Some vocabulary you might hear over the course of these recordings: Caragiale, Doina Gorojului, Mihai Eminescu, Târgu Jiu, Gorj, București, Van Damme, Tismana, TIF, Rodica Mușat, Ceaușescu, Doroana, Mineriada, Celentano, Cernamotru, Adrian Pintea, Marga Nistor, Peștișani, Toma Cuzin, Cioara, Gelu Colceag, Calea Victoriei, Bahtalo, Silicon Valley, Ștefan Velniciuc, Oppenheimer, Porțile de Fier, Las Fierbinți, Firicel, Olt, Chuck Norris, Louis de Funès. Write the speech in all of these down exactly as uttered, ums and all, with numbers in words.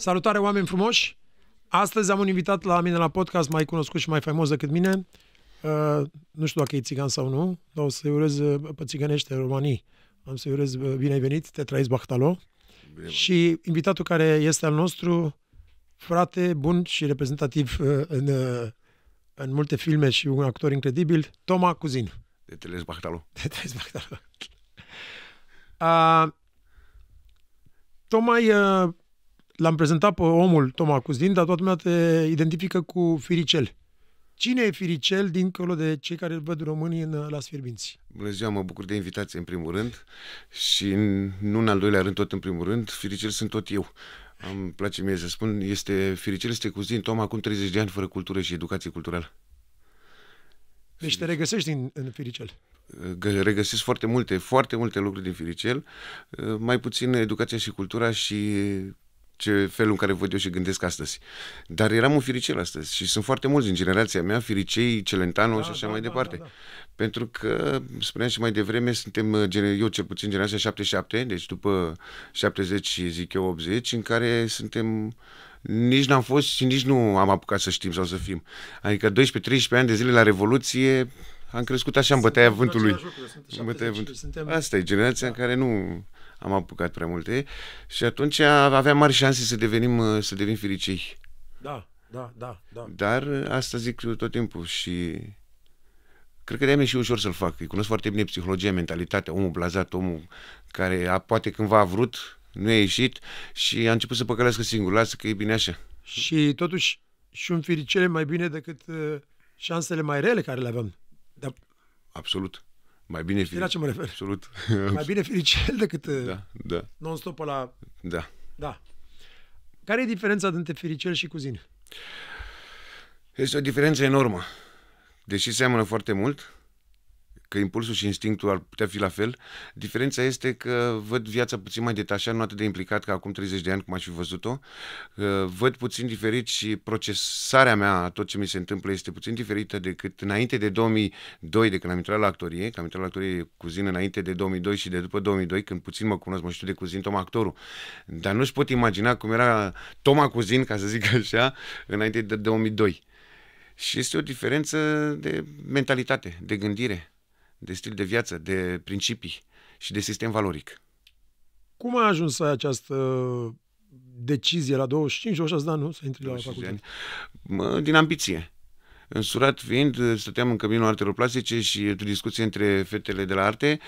Salutare, oameni frumoși! Astăzi am un invitat la mine la podcast mai cunoscut și mai faimos decât mine. Uh, nu știu dacă e țigan sau nu, dar o să-i urez pe țigănește romanii. Am să-i urez bine ai venit, te trăiți Bahtalo. Bine, și invitatul care este al nostru, frate bun și reprezentativ în, în multe filme și un actor incredibil, Toma Cuzin. Te trăiți Bahtalo. Te trăiți Bahtalo. Uh, Tomai, l-am prezentat pe omul Toma Cuzin, dar toată lumea te identifică cu Firicel. Cine e Firicel dincolo de cei care îl văd românii în Las Fierbinți? Bună ziua, mă bucur de invitație în primul rând și nu în al doilea rând, tot în primul rând, Firicel sunt tot eu. Îmi place mie să spun, este, Firicel este Cuzin Toma acum treizeci de ani fără cultură și educație culturală. Deci te regăsești în, în Firicel? Regăsesc foarte multe, foarte multe lucruri din Firicel, mai puțin educația și cultura și ce felul în care văd eu și gândesc astăzi. Dar eram un Firicel astăzi și sunt foarte mulți din generația mea, Firicei, Celentano da, și așa da, mai da, departe. Da, da. Pentru că, spuneam și mai devreme, suntem, eu cel puțin, generația șaptezeci și șapte, deci după șaptezeci și zic eu optzeci, în care suntem... Nici n-am fost și nici nu am apucat să știm sau să fim. Adică doisprezece treisprezece ani de zile la Revoluție am crescut așa în bătaia vântului. În bătaia vântului. Asta e generația în care nu am apucat prea multe și atunci aveam mari șanse să devenim, să devenim Firicei. Da, da, da, da. Dar asta zic tot timpul și cred că de-aia mi-e și ușor să-l fac. Îi cunosc foarte bine psihologia, mentalitatea, omul blazat, omul care a, poate cândva a vrut, nu a ieșit și a început să păcălească singur, lasă că e bine așa. Și totuși și un Firicel mai bine decât uh, șansele mai rele care le aveam. Dar... Absolut. Mai bine Firicel. La ce mă refer? Absolut. Mai bine Firicel decât uh, da, da. non-stop ăla. Da. Da. Care e diferența dintre Firicel și Cuzin? Este o diferență enormă. Deși seamănă foarte mult, că impulsul și instinctul ar putea fi la fel. Diferența este că văd viața puțin mai detașat, nu atât de implicat ca acum treizeci de ani, cum aș fi văzut-o. Văd puțin diferit și procesarea mea a tot ce mi se întâmplă este puțin diferită decât înainte de două mii doi, de când am intrat la actorie, că am intrat la actorie Cuzin înainte de două mii doi și de după două mii doi, când puțin mă cunosc, mă știu de Cuzin Toma actorul. Dar nu-și pot imagina cum era Toma Cuzin, ca să zic așa, înainte de două mii doi. Și este o diferență de mentalitate, de gândire, de stil de viață, de principii și de sistem valoric. Cum a ajuns să ai această decizie la douăzeci și cinci douăzeci și șase de ani, nu? Să intri la facultate? Din ambiție. Însurat fiind, stăteam în căminul artelor plastice și discuții între fetele de la arte,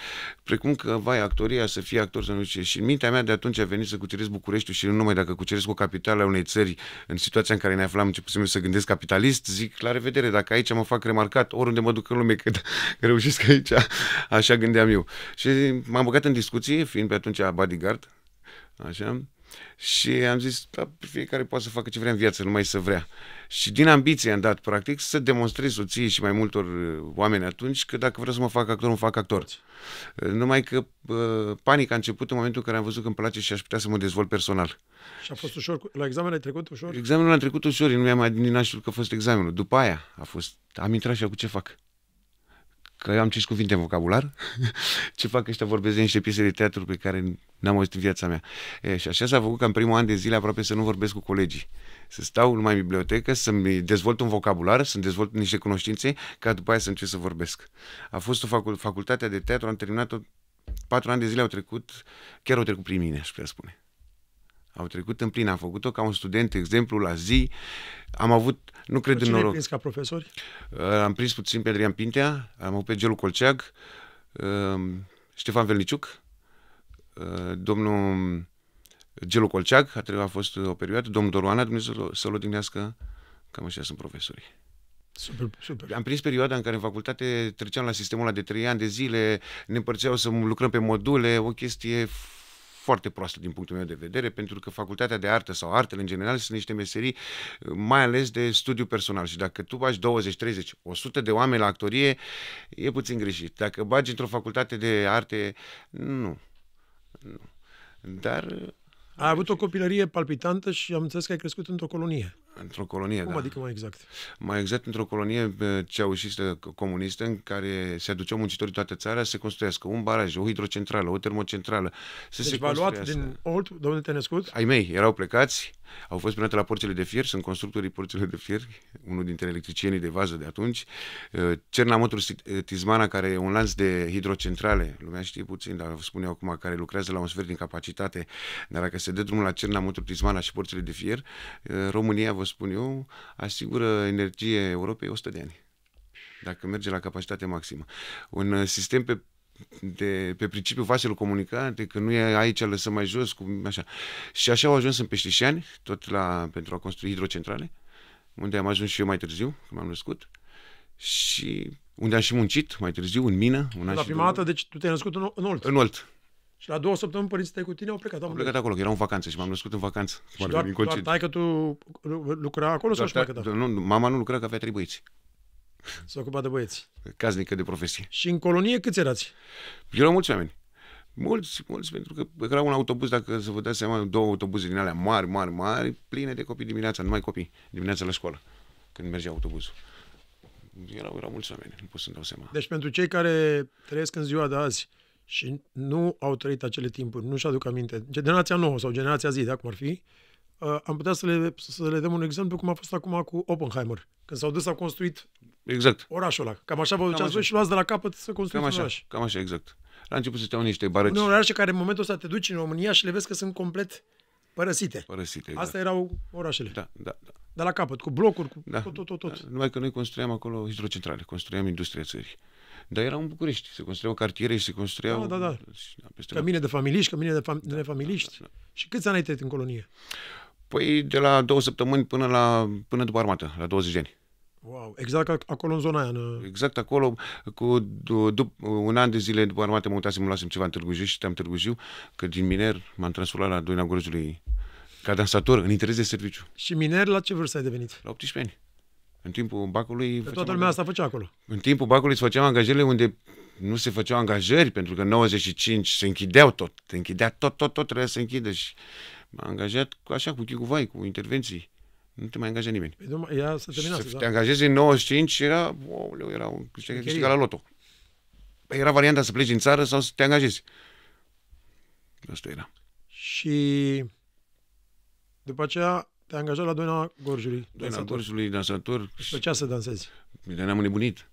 precum că, vai, actoria, să fie actor, să nu știu. Și în mintea mea de atunci a venit să cuceresc Bucureștiul și nu numai dacă cuceresc o capitală a unei țări, în situația în care ne aflam, începusem să gândesc capitalist, zic, la revedere, dacă aici mă fac remarcat, oriunde mă duc în lume, că reușesc aici, așa gândeam eu. Și m-am băgat în discuții, fiind pe atunci bodyguard, așa, și am zis, da, fiecare poate să facă ce vrea în viață, numai să vrea. Și din ambiție am dat, practic, să demonstrez soției și mai multor oameni atunci că dacă vreau să mă fac actor, mă fac actor. Numai că uh, panica a început în momentul în care am văzut că îmi place și aș putea să mă dezvolt personal. Și a fost ușor? La examen ai trecut ușor? Examenul l-am trecut ușor, nu mi-am mai n-am știut că a fost examenul. După aia a fost, am intrat și acum ce fac? Că eu am cinci cuvinte în vocabular, ce fac ăștia, vorbesc de niște piese de teatru pe care n-am auzit în viața mea. E, și așa s-a făcut că în primul an de zile aproape să nu vorbesc cu colegii. Să stau numai în bibliotecă, să-mi dezvolt un vocabular, să-mi dezvolt niște cunoștințe, ca după aia să încep să vorbesc. A fost o facu facultate de teatru, am terminat-o, patru ani de zile au trecut, chiar au trecut prin mine, aș putea spune. Au trecut în plin, am făcut-o ca un student, exemplu, la zi. Am avut, nu cred în noroc. Cine ai prins ca profesori? Am prins puțin pe Adrian Pintea, am avut pe Gelu Colceag, Ștefan Velniciuc, domnul Gelu Colceag, a trebuit, a fost o perioadă, domnul Doroana, Dumnezeu să-l odihnească, cam așa sunt profesorii. Super, super. Am prins perioada în care în facultate treceam la sistemul ăla de trei ani de zile, ne împărțeau să lucrăm pe module, o chestie foarte proastă din punctul meu de vedere, pentru că facultatea de artă sau artele în general sunt niște meserii mai ales de studiu personal și dacă tu bagi douăzeci, treizeci, o sută de oameni la actorie, e puțin greșit. Dacă bagi într-o facultate de arte, nu. nu. Dar... Ai avut o copilărie palpitantă și am înțeles că ai crescut într-o colonie. Într-o colonie, Cum da. adică mai exact? Mai exact într-o colonie ceaușistă comunistă în care se aduceau muncitorii toată țara să se construiască un baraj, o hidrocentrală, o termocentrală. Să deci v-a luat din Olt, de unde te-ai născut? Ai mei erau plecați, au fost până la Porțile de Fier, sunt constructorii Porțile de Fier, unul dintre electricienii de vază de atunci. Cernamotru, Tismana, care e un lanț de hidrocentrale, lumea știe puțin, dar spune acum, care lucrează la un sfert din capacitate, dar dacă se dă drumul la Cernamotru, Tismana și Porțile de Fier, România, vă spun eu, asigură energie Europei o sută de ani, dacă merge la capacitate maximă. Un sistem pe De, pe principiu vaselor comunicate, că nu e aici, lăsăm mai jos, cu, așa. Și așa au ajuns în Peștișani, tot la, pentru a construi hidrocentrale, unde am ajuns și eu mai târziu, când m-am născut, și unde am și muncit mai târziu, în mină. Un an la și prima dată, deci tu te-ai născut în, în Olt. În Olt. Și la două săptămâni părinții tăi cu tine au plecat. Am plecat plecat acolo, că erau în vacanță și m-am născut în vacanță. Și doar, doar taică tu lucra acolo doar sau ta, ta? Nu, mama nu lucra, că avea trei băieți. S-a ocupat de băieți. Casnică de profesie. Și în colonie câți erați? Erau mulți oameni. Mulți, mulți, pentru că era un autobuz, dacă să vă dați seama, două autobuze din alea mari, mari, mari, pline de copii dimineața, numai copii, dimineața la școală, când mergea autobuzul. Erau, erau mulți oameni, nu pot să-mi dau seama. Deci pentru cei care trăiesc în ziua de azi și nu au trăit acele timpuri, nu-și aduc aminte, generația nouă sau generația zi, dacă cum ar fi, am putea să le, să le dăm un exemplu cum a fost acum cu Oppenheimer, când s-au dus, s-au construit exact. orașul ăla. Cam așa vă duceați voi și luați de la capăt să construiți un oraș. Cam așa, exact. La început să stau niște barăci. Unele orașe care în momentul ăsta te duci în România și le vezi că sunt complet părăsite. Părăsite, exact. Asta erau orașele. Da, da, da. De la capăt, cu blocuri, cu da, tot, tot, tot. tot. Da. Numai că noi construiam acolo hidrocentrale, construiam industria țării. Dar erau în București, se construiau cartiere și se construiau... Da, da, da. da cămine de familiști, cămine de fam... da, nefamiliști. Da, da, da. Și câți ani ai trăit în colonie? Păi de la două săptămâni până, la, până după armată, la douăzeci de ani. Wow, exact acolo în zona aia. În... Exact acolo, cu un an de zile după armată mă uitasem, îmi luasem ceva în Târgu Jiu și știam Târgu Jiu, că din miner m-am transferat la Doina Gorojului ca dansator, în interes de serviciu. Și miner la ce vârstă ai devenit? La optsprezece ani. În timpul bacului... Pe toată lumea asta făcea acolo. În timpul bacului se făceau angajările unde nu se făceau angajări, pentru că în nouăzeci și cinci se închideau tot. Se închidea tot, tot, tot, trebuia să se închidă și m-am angajat așa, cu chicuvai, cu intervenții. Nu te mai angaja nimeni. Ia să terminase, să te angajezi în nouăzeci și cinci era, ouleu, era un câștigat la loto. Era varianta să pleci în țară sau să te angajezi. Asta era. Și după aceea te-ai angajat la Doina Gorjului. Doina Gorjului, dansator. După ce să dansezi? Ne-am înnebunit.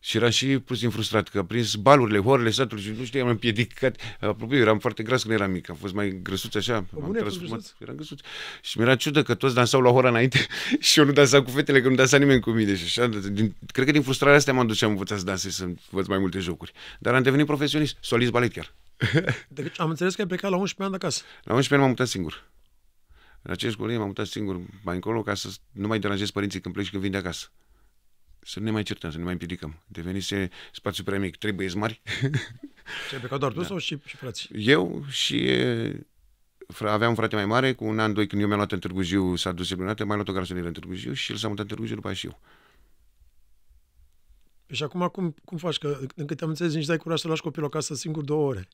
Și era și puțin frustrat, că a prins balurile, horele satului și nu știu, am împiedicat. Apropo, eram foarte gras când eram mic, am fost mai grăsuț așa, o, am transformat, eram grăsuț. Și mi-era ciudă că toți dansau la hora înainte și eu nu dansam cu fetele, că nu dansa nimeni cu mine. Și așa, din, cred că din frustrarea asta m-am dus și am învățat să dansez, să învăț mai multe jocuri. Dar am devenit profesionist, solist balet chiar. Deci am înțeles că ai plecat la unsprezece ani de acasă. La unsprezece ani m-am mutat singur. În aceeași colonie m-am mutat singur mai încolo ca să nu mai deranjez părinții când plec și când vin de acasă. Să nu ne mai certăm, să ne mai împiedicăm. Devenise spațiu prea mic, trei băieți mari. Ce ai plecat doar tu da. sau și, și frații? Eu și aveam un frate mai mare, cu un an, doi, când eu mi-am luat în Târgu Jiu, s-a dus semnată, mai luat o garsonieră în Târgu Jiu și el s-a mutat în Târgu Jiu, după aia și eu. Și acum cum, cum faci? Că încât am înțeles, nici dai curaj să lași copilul acasă singur două ore.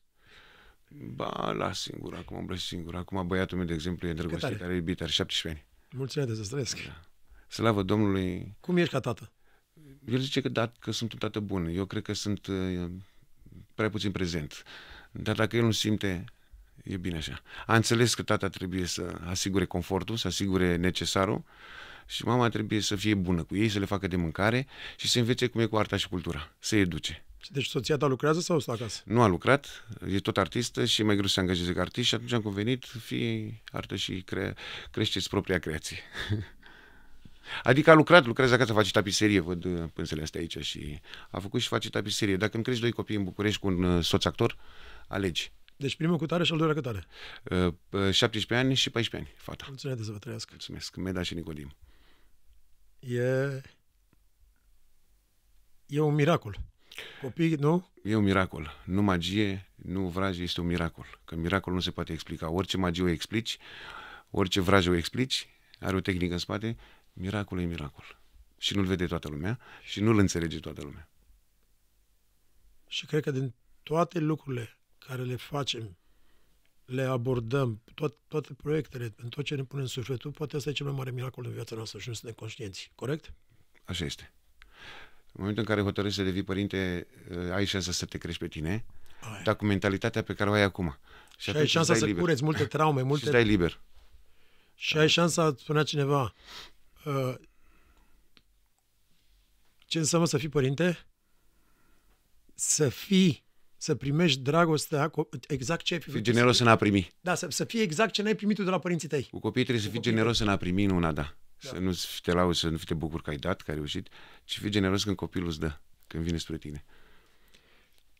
Ba, las singur, acum îmi plăci singur. Acum băiatul meu, de exemplu, e îndrăgostit, care e iubit, are șaptesprezece ani. Mulțumesc de să trăiesc. Da. Slavă Domnului. Cum ești ca tată? El zice că, da, că sunt un tată bun. Eu cred că sunt uh, prea puțin prezent. Dar dacă el nu simte, e bine așa. A înțeles că tata trebuie să asigure confortul, să asigure necesarul și mama trebuie să fie bună cu ei, să le facă de mâncare și să învețe cum e cu arta și cultura, să educe. Deci soția ta lucrează sau stă acasă? Nu a lucrat, e tot artistă și e mai greu să se angajeze ca artist și atunci am convenit, fie artă și cre creșteți propria creație. Adică a lucrat, lucrează acasă, face tapiserie, văd pânsele astea aici și a făcut și face tapiserie. Dacă îmi crești doi copii în București cu un soț actor, alegi. Deci primul cu tare și al doilea cu tare. Uh, șaptesprezece ani și paisprezece ani, fata. Mulțumesc să vă trăiască. Mulțumesc, Meda și Nicodim. E... E un miracol. Copii, nu? E un miracol. Nu magie, nu vraje, este un miracol. Că miracolul nu se poate explica. Orice magie o explici, orice vrajă o explici, are o tehnică în spate. Miracolul e miracol. Și nu-l vede toată lumea și nu-l înțelege toată lumea. Și cred că din toate lucrurile care le facem le abordăm, toate, toate proiectele, în tot ce ne punem în sufletul, poate asta e cel mai mare miracol în viața noastră și nu suntem conștienți. Corect? Așa este. În momentul în care hotărâști să devii părinte, ai șansa să te crești pe tine, aia, dar cu mentalitatea pe care o ai acum. Și, și ai șansa să liber. cureți multe traume, multe... Și stai liber. Și ai șansa, spunea cineva, uh, ce înseamnă să fii părinte? Să fii, să primești dragostea, exact ce ai primit. Fii generos să, în a primi. Da, să, să fii exact ce n-ai primit tu de la părinții tăi. Cu copiii trebuie cu să fii generos în a primi, nu una da. Da. Să nu te lauzi, să nu te bucuri că ai dat, că ai reușit, ci fii generos când copilul îți dă, când vine spre tine.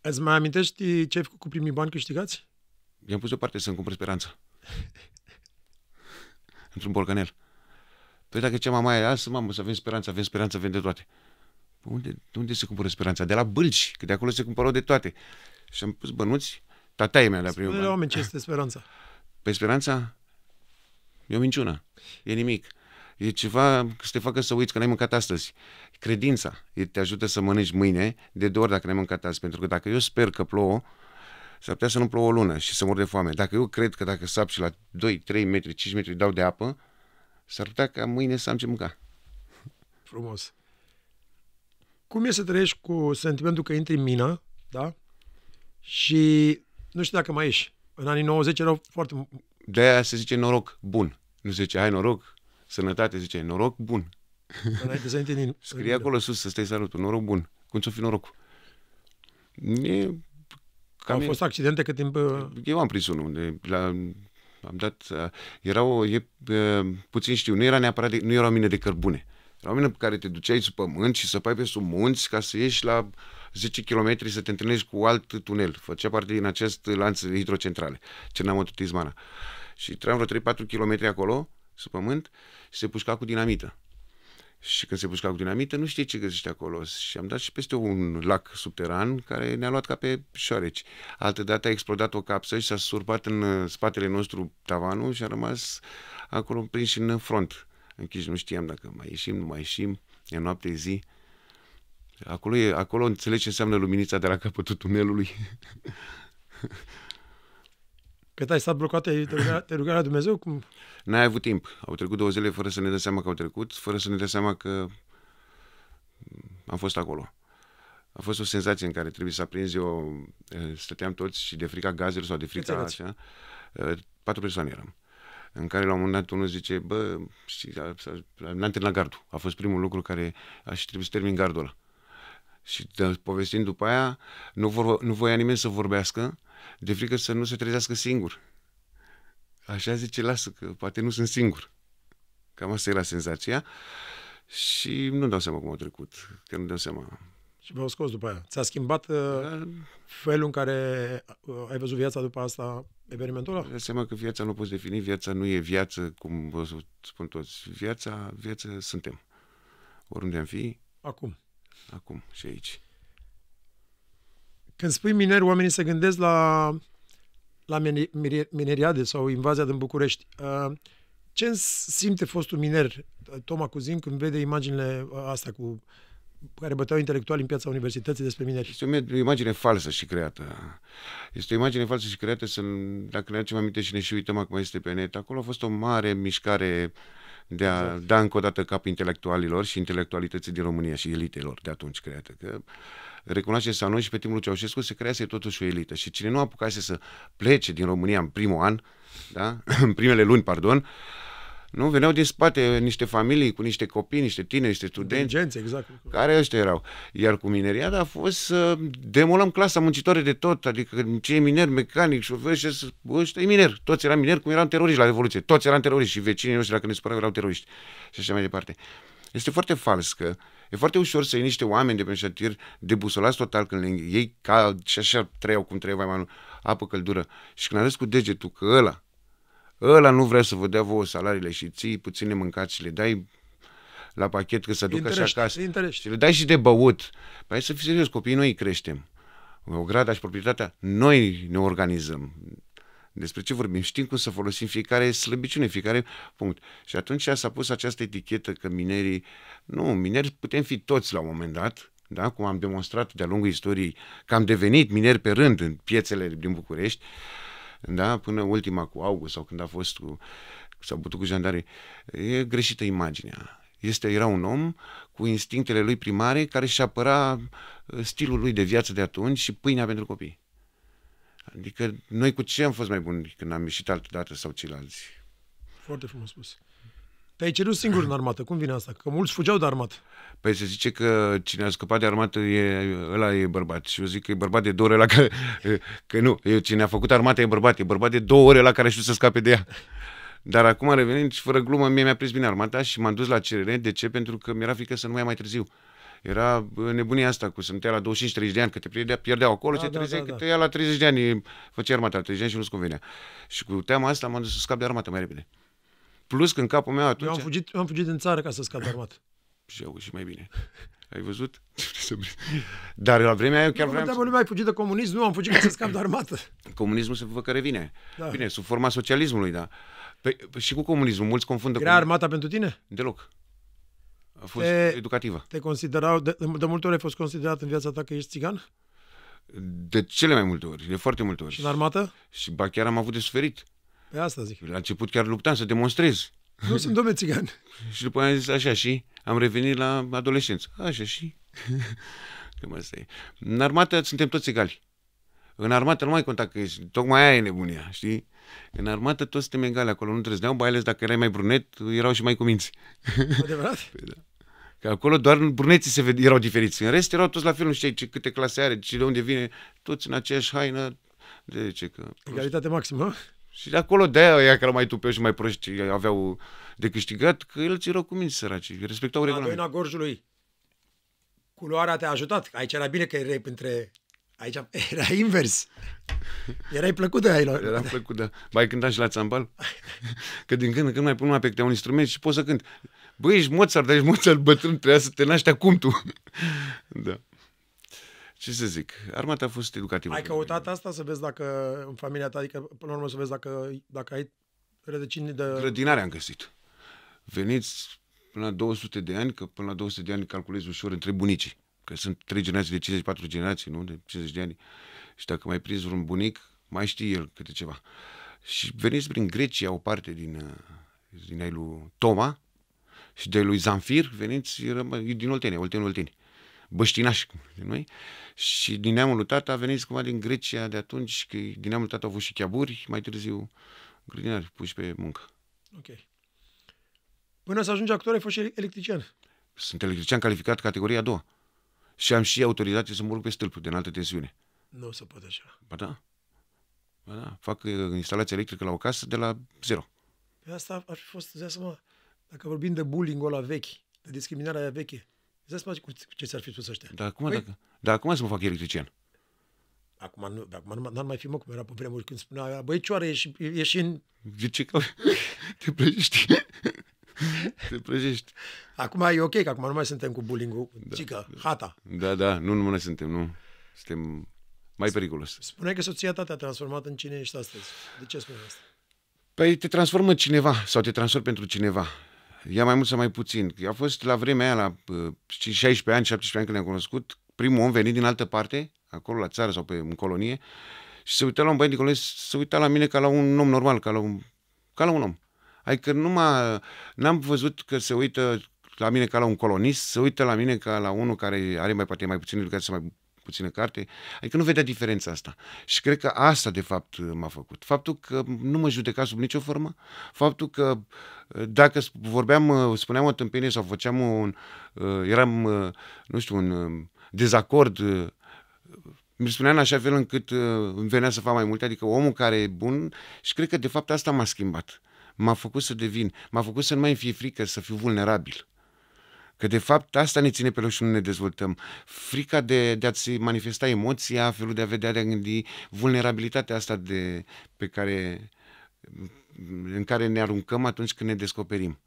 Îți mai amintești ce ai făcut cu primii bani câștigați? I-am pus deoparte să-mi cumpăr speranța. Într-un borcanel. Păi dacă cea mai mare, azi, mamă, să avem speranța, avem speranța, vende toate. Unde, unde se cumpără speranța? De la bâlci, că de acolo se cumpărau de toate. Și am pus bănuți, tataie mea la primul. Spune la oameni ce este speranța. Păi speranța e o minciună, e nimic. E ceva că să te facă să uiți că n-ai mâncat astăzi. Credința te ajută să mănânci mâine de două ori dacă n-ai mâncat astăzi. Pentru că dacă eu sper că plouă, s-ar putea să nu plouă o lună și să mor de foame. Dacă eu cred că dacă sap și la doi, trei metri, cinci metri dau de apă, s-ar putea ca mâine să am ce mânca. Frumos. Cum e să trăiești cu sentimentul că intri în mină, da? Și nu știu dacă mai ieși. În anii nouăzeci erau foarte... De-aia se zice noroc bun. Nu se zice, hai noroc, sănătate, zice noroc bun. Din... Scrie acolo sus să stai salutul, noroc bun. Cum ți-o fi norocul? E... Cam Au e... fost accidente cât timp... Eu am prins unul unde la... am dat... Erau... E... Puțin știu, nu era neapărat de... nu era o mină de cărbune. Era o mină pe care te duceai sub pământ și săpai pe sub munți ca să ieși la zece kilometri să te întâlnești cu alt tunel. Făcea parte din acest lanț hidrocentrale, Cernamotru, Tismana. Și tream vreo trei-patru kilometri acolo, sub pământ, și se pușca cu dinamită. Și când se pușca cu dinamită, nu știi ce găsești acolo. Și am dat și peste un lac subteran care ne-a luat ca pe șoareci. Altădată a explodat o capsă și s-a surbat în spatele nostru tavanul și a rămas acolo prins și în front. Închiși, nu știam dacă mai ieșim, nu mai ieșim, e noapte, e zi. Acolo, e, acolo înțelegi ce înseamnă luminița de la capătul tunelului. Că te-ai stat blocat, te rugai la Dumnezeu? Cum? N-ai avut timp. Au trecut două zile fără să ne dăm seama că au trecut, fără să ne dăm seama că am fost acolo. A fost o senzație în care trebuie să aprinzi eu, stăteam toți și de frica gazelor sau de frica așa. Patru persoane eram. În care la un moment dat unul zice, bă, n-am terminat gardul. A fost primul lucru care aș trebui să termin gardul ăla. Și povestind după aia, nu, vor, nu voia nimeni să vorbească, de frică să nu se trezească singur. Așa zice, lasă, că poate nu sunt singur. Cam asta era senzația. Și nu dau seama cum au trecut, că nu dau seama. Și v-au scos după aia. Ți-a schimbat uh, felul în care uh, ai văzut viața după asta, evenimentul ăla? Îmi dau seama că viața nu o poți defini, viața nu e viață, cum vă spun toți. Viața, viața suntem. Oriunde am fi. Acum. Acum și aici. Când spui mineri, oamenii se gândesc la, la mineriade sau invazia din București. Ce simte fostul miner, Toma Cuzin, când vede imaginile astea cu care băteau intelectuali în piața universității despre mineri? Este o imagine falsă și creată. Este o imagine falsă și creată, să, dacă ne aducem aminte și ne și uităm acum este pe net, acolo a fost o mare mișcare de a exact. da încă o dată cap intelectualilor și intelectualității din România și elitelor de atunci creată. Că recunoaște sau nu, și pe timpul lui Ceaușescu se crease totuși o elită. Și cine nu apucase să plece din România în primul an, da? în primele luni, pardon, nu? Veneau din spate niște familii cu niște copii, niște tineri, niște studenți. Diligențe, exact. Care ăștia erau. Iar cu mineriada a fost să demolăm clasa muncitoare de tot, adică cei mineri, mecanici, șoferi, ăștia e mineri. Toți eram mineri, cum eram teroriști la Revoluție. Toți eram teroriști și vecinii noștri, dacă ne supărau, erau teroriști. Și așa mai departe. Este foarte fals că e foarte ușor să iei niște oameni de pe un șantier debusolați total când ei ca și așa trăiau cum trăiau mai mult, apă, căldură. Și când arăți cu degetul că ăla Ăla nu vrea să vă dea vouă salariile și ții puține mâncați și le dai la pachet că să ducă și acasă. Și le dai și de băut. Păi să fii serios, copiii noi creștem. O grada și proprietatea, noi ne organizăm. Despre ce vorbim? Știm cum să folosim fiecare slăbiciune, fiecare punct. Și atunci s-a pus această etichetă că minerii... Nu, mineri putem fi toți la un moment dat, da? Cum am demonstrat de-a lungul istoriei, că am devenit mineri pe rând în piețele din București. da? Până ultima cu August sau când a fost cu, s-a bătut cu jandarii. E greșită imaginea. Este, era un om cu instinctele lui primare care își apăra stilul lui de viață de atunci și pâinea pentru copii. Adică noi cu ce am fost mai buni când am ieșit altădată sau ceilalți? Foarte frumos spus. Te-ai cerut singur în armată. Cum vine asta? Că mulți fugeau de armată. Păi se zice că cine a scăpat de armată, e, ăla e bărbat. Și eu zic că e bărbat de două ore la care... Că nu, cine a făcut armată e bărbat. E bărbat de două ore la care știu să scape de ea. Dar acum revenind și fără glumă, mie mi-a prins bine armata și m-am dus la C R R. De ce? Pentru că mi-era frică să nu mai mai târziu. Era nebunia asta cu să-mi la douăzeci și cinci treizeci de ani, că te pierdea, pierdeau acolo, da, te trezea, da, da, că te ia la treizeci de ani, făcea armata la treizeci de ani și nu-ți convenea. Și cu teama asta m-am dus să scap de armată mai repede. Plus că în capul meu atunci... Eu am fugit, eu am fugit în țară ca să scap de armată. Și eu, și mai bine. Ai văzut? Dar la vremea eu chiar vreau... Nu, nu mai fugit de comunism, nu, am fugit ca să scap de armată. Comunismul se vă care vine. Da. Bine, sub forma socialismului, da. Pe, și cu comunismul, mulți confundă... Grea cu... armata pentru tine? Deloc. A fost te, educativă. Te considerau, de, de multe ori ai fost considerat în viața ta că ești țigan? De cele mai multe ori, de foarte multe ori. Și în armată? Și ba chiar am avut de suferit. Pe asta zic. La început chiar luptam să demonstrez. Nu sunt domne țigan. Și după aia am zis așa și am revenit la adolescență. Așa și... Cam asta e. În armată suntem toți egali. În armată nu mai conta că ești, tocmai aia e nebunia, știi? În armată toți suntem egali acolo, nu trăzneau, mai ales dacă erai mai brunet, erau și mai cuminți. Adevărat? Păi, da. Că acolo doar bruneții se erau diferiți. În rest erau toți la fel, nu știi ce, câte clase are, ce de unde vine, toți în aceeași haină. De ce că... Egalitate maximă? Și de acolo de-aia ea care mai tupeau și mai proști aveau de câștigat, că el ți erau cuminți săraci, respectau regulamentul. La Doina Gorjului, culoarea te-a ajutat? Aici era bine că erai între... Aici era invers. Erai plăcut de aia. Eram plăcut, da. Mai cântam și la țambal. Că din când în când mai pun pe câte un instrument și pot să cânt. Băi, ești Mozart, dar ești Mozart bătrân, trebuia să te naști acum tu. Da. Ce să zic? Armata a fost educativă. Ai căutat asta să vezi dacă în familia ta, adică până la urmă să vezi dacă, dacă ai rădăcini de... Grădinarea am găsit. Veniți până la două sute de ani, că până la două sute de ani calculezi ușor între bunicii. Că sunt trei generații de cincizeci și patru generații, nu? De cincizeci de ani. Și dacă mai prinzi un bunic, mai știi el câte ceva. Și veniți prin Grecia, o parte din, din ai lui Toma și de lui Zamfir, veniți din Oltenia, Olteni, Olteni. Băștinași, de noi. Și din neamul lui tata veniți cumva din Grecia de atunci, că din neamul lui tata au fost și cheaburi, mai târziu grădinari puși pe muncă. Ok. Până să ajungi actor, ai fost și electrician. Sunt electrician calificat categoria a doua. Și am și autorizație să mă urc pe stâlpul de înaltă tensiune. Nu se poate așa. Ba da. Ba da. Fac instalație electrică la o casă de la zero. Pe asta ar fi fost, îți seama, dacă vorbim de bullying-ul ăla vechi, de discriminarea aia veche, îți seama ce ți-ar fi spus ăștia. Dar acum, păi... dacă, dar acum să mă fac electrician. Acum nu, acum n-ar mai fi, mă, cum era pe vremuri când spunea, băi, Cioara, ieși, ieși în... De ce că te plăjești? Te prăjești. Acum e ok, că acum nu mai suntem cu bullying-ul. Da, Cică, da, hata. Da, da, nu, nu mai suntem, nu. Suntem mai periculos. Spuneai că soția ta te-a transformat în cine ești astăzi. De ce spune asta? Păi te transformă cineva sau te transformi pentru cineva. Ea mai mult sau mai puțin. A fost la vremea aia, la șaisprezece ani, șaptesprezece ani când ne-am cunoscut, primul om venit din altă parte, acolo la țară sau pe, în colonie, și se uita la un băiat din colonie, se uita la mine ca la un om normal, ca la un, ca la un om. Adică nu n-am văzut că se uită la mine ca la un colonist, se uită la mine ca la unul care are mai poate mai puțină educație, mai puțină carte. Adică nu vedea diferența asta. Și cred că asta, de fapt, m-a făcut. Faptul că nu mă judeca sub nicio formă, faptul că dacă vorbeam, spuneam o tâmpenie sau făceam un... eram, nu știu, un dezacord... mi spunea în așa fel încât îmi venea să fac mai multe. Adică omul care e bun și cred că, de fapt, asta m-a schimbat. M-a făcut să devin, m-a făcut să nu mai fie frică, să fiu vulnerabil. Că de fapt asta ne ține pe loc și nu ne dezvoltăm. Frica de, de a-ți manifesta emoția, felul de a vedea, de a gândi, vulnerabilitatea asta de, pe care, în care ne aruncăm atunci când ne descoperim.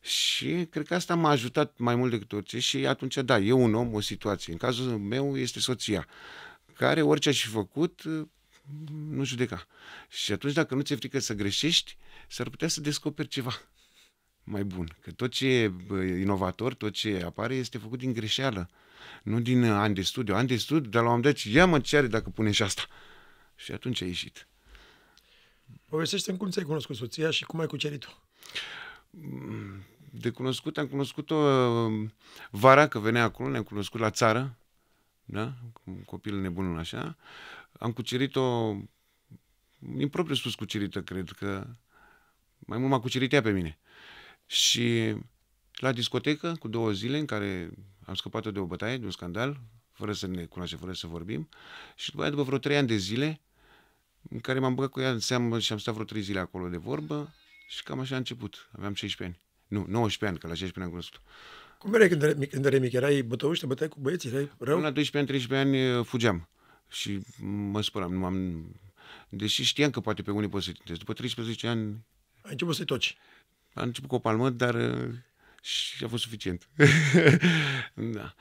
Și cred că asta m-a ajutat mai mult decât orice și atunci, da, e un om, o situație. În cazul meu este soția, care orice aș fi făcut, nu judeca. Și atunci dacă nu ți-e frică să greșești, s-ar putea să descoperi ceva mai bun. Că tot ce e inovator, tot ce apare, este făcut din greșeală. Nu din ani de studiu. Ani de studiu, dar la un moment dat, ia mă, ce are dacă pune și asta? Și atunci a ieșit. Povestește-mi cum ți-ai cunoscut soția și cum ai cucerit-o. De cunoscut, am cunoscut-o vara, că venea acolo, ne-am cunoscut la țară, da? Cu copilul nebunul așa. Am cucerit-o, din propriu spus cucerită, cred că mai mult m-a cucerit ea pe mine. Și la discotecă, cu două zile, în care am scăpat-o de o bătaie, de un scandal, fără să ne cunoaștem, fără să vorbim, și după aia, după vreo trei ani de zile, în care m-am băgat cu ea în seamă și am stat vreo trei zile acolo de vorbă și cam așa a început. Aveam șaisprezece ani. Nu, nouăsprezece ani, că la șaisprezece ani am cunoscut. Cum erai când erai, când erai mic? Erai bătăuș, te băteai cu băieții? Erai rău? La doisprezece ani, treisprezece ani fugeam și mă spălam. Nu am... Deși știam că poate pe unii pot să tintesc. După treisprezece ani... Ai început să-i toci. Am început cu o palmă, dar și a fost suficient. Da.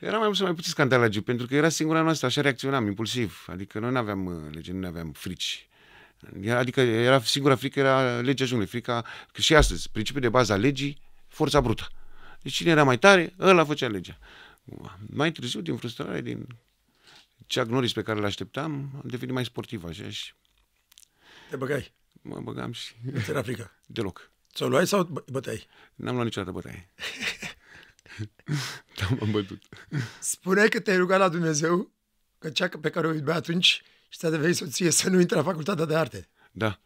Era mai mult sau mai puțin scandalagiu, pentru că era singura noastră, așa reacționam, impulsiv. Adică noi nu aveam lege, nu aveam frici. Adică era singura frică, era legea junglei, frica, că și astăzi, principiul de bază a legii, forța brută. Deci cine era mai tare, ăla făcea legea. Mai târziu, din frustrare, din Chuck Norris pe care l-așteptam, am devenit mai sportiv, așa, și... Te băgai? Mă băgam și... Îți era frică? Deloc. Ți-o luai sau băteai? N-am luat niciodată bătaie. Da, m-am bătut. Spuneai că te-ai rugat la Dumnezeu că cea pe care o iubea atunci și ți-a devenit soție să nu intre la facultatea de arte. Da.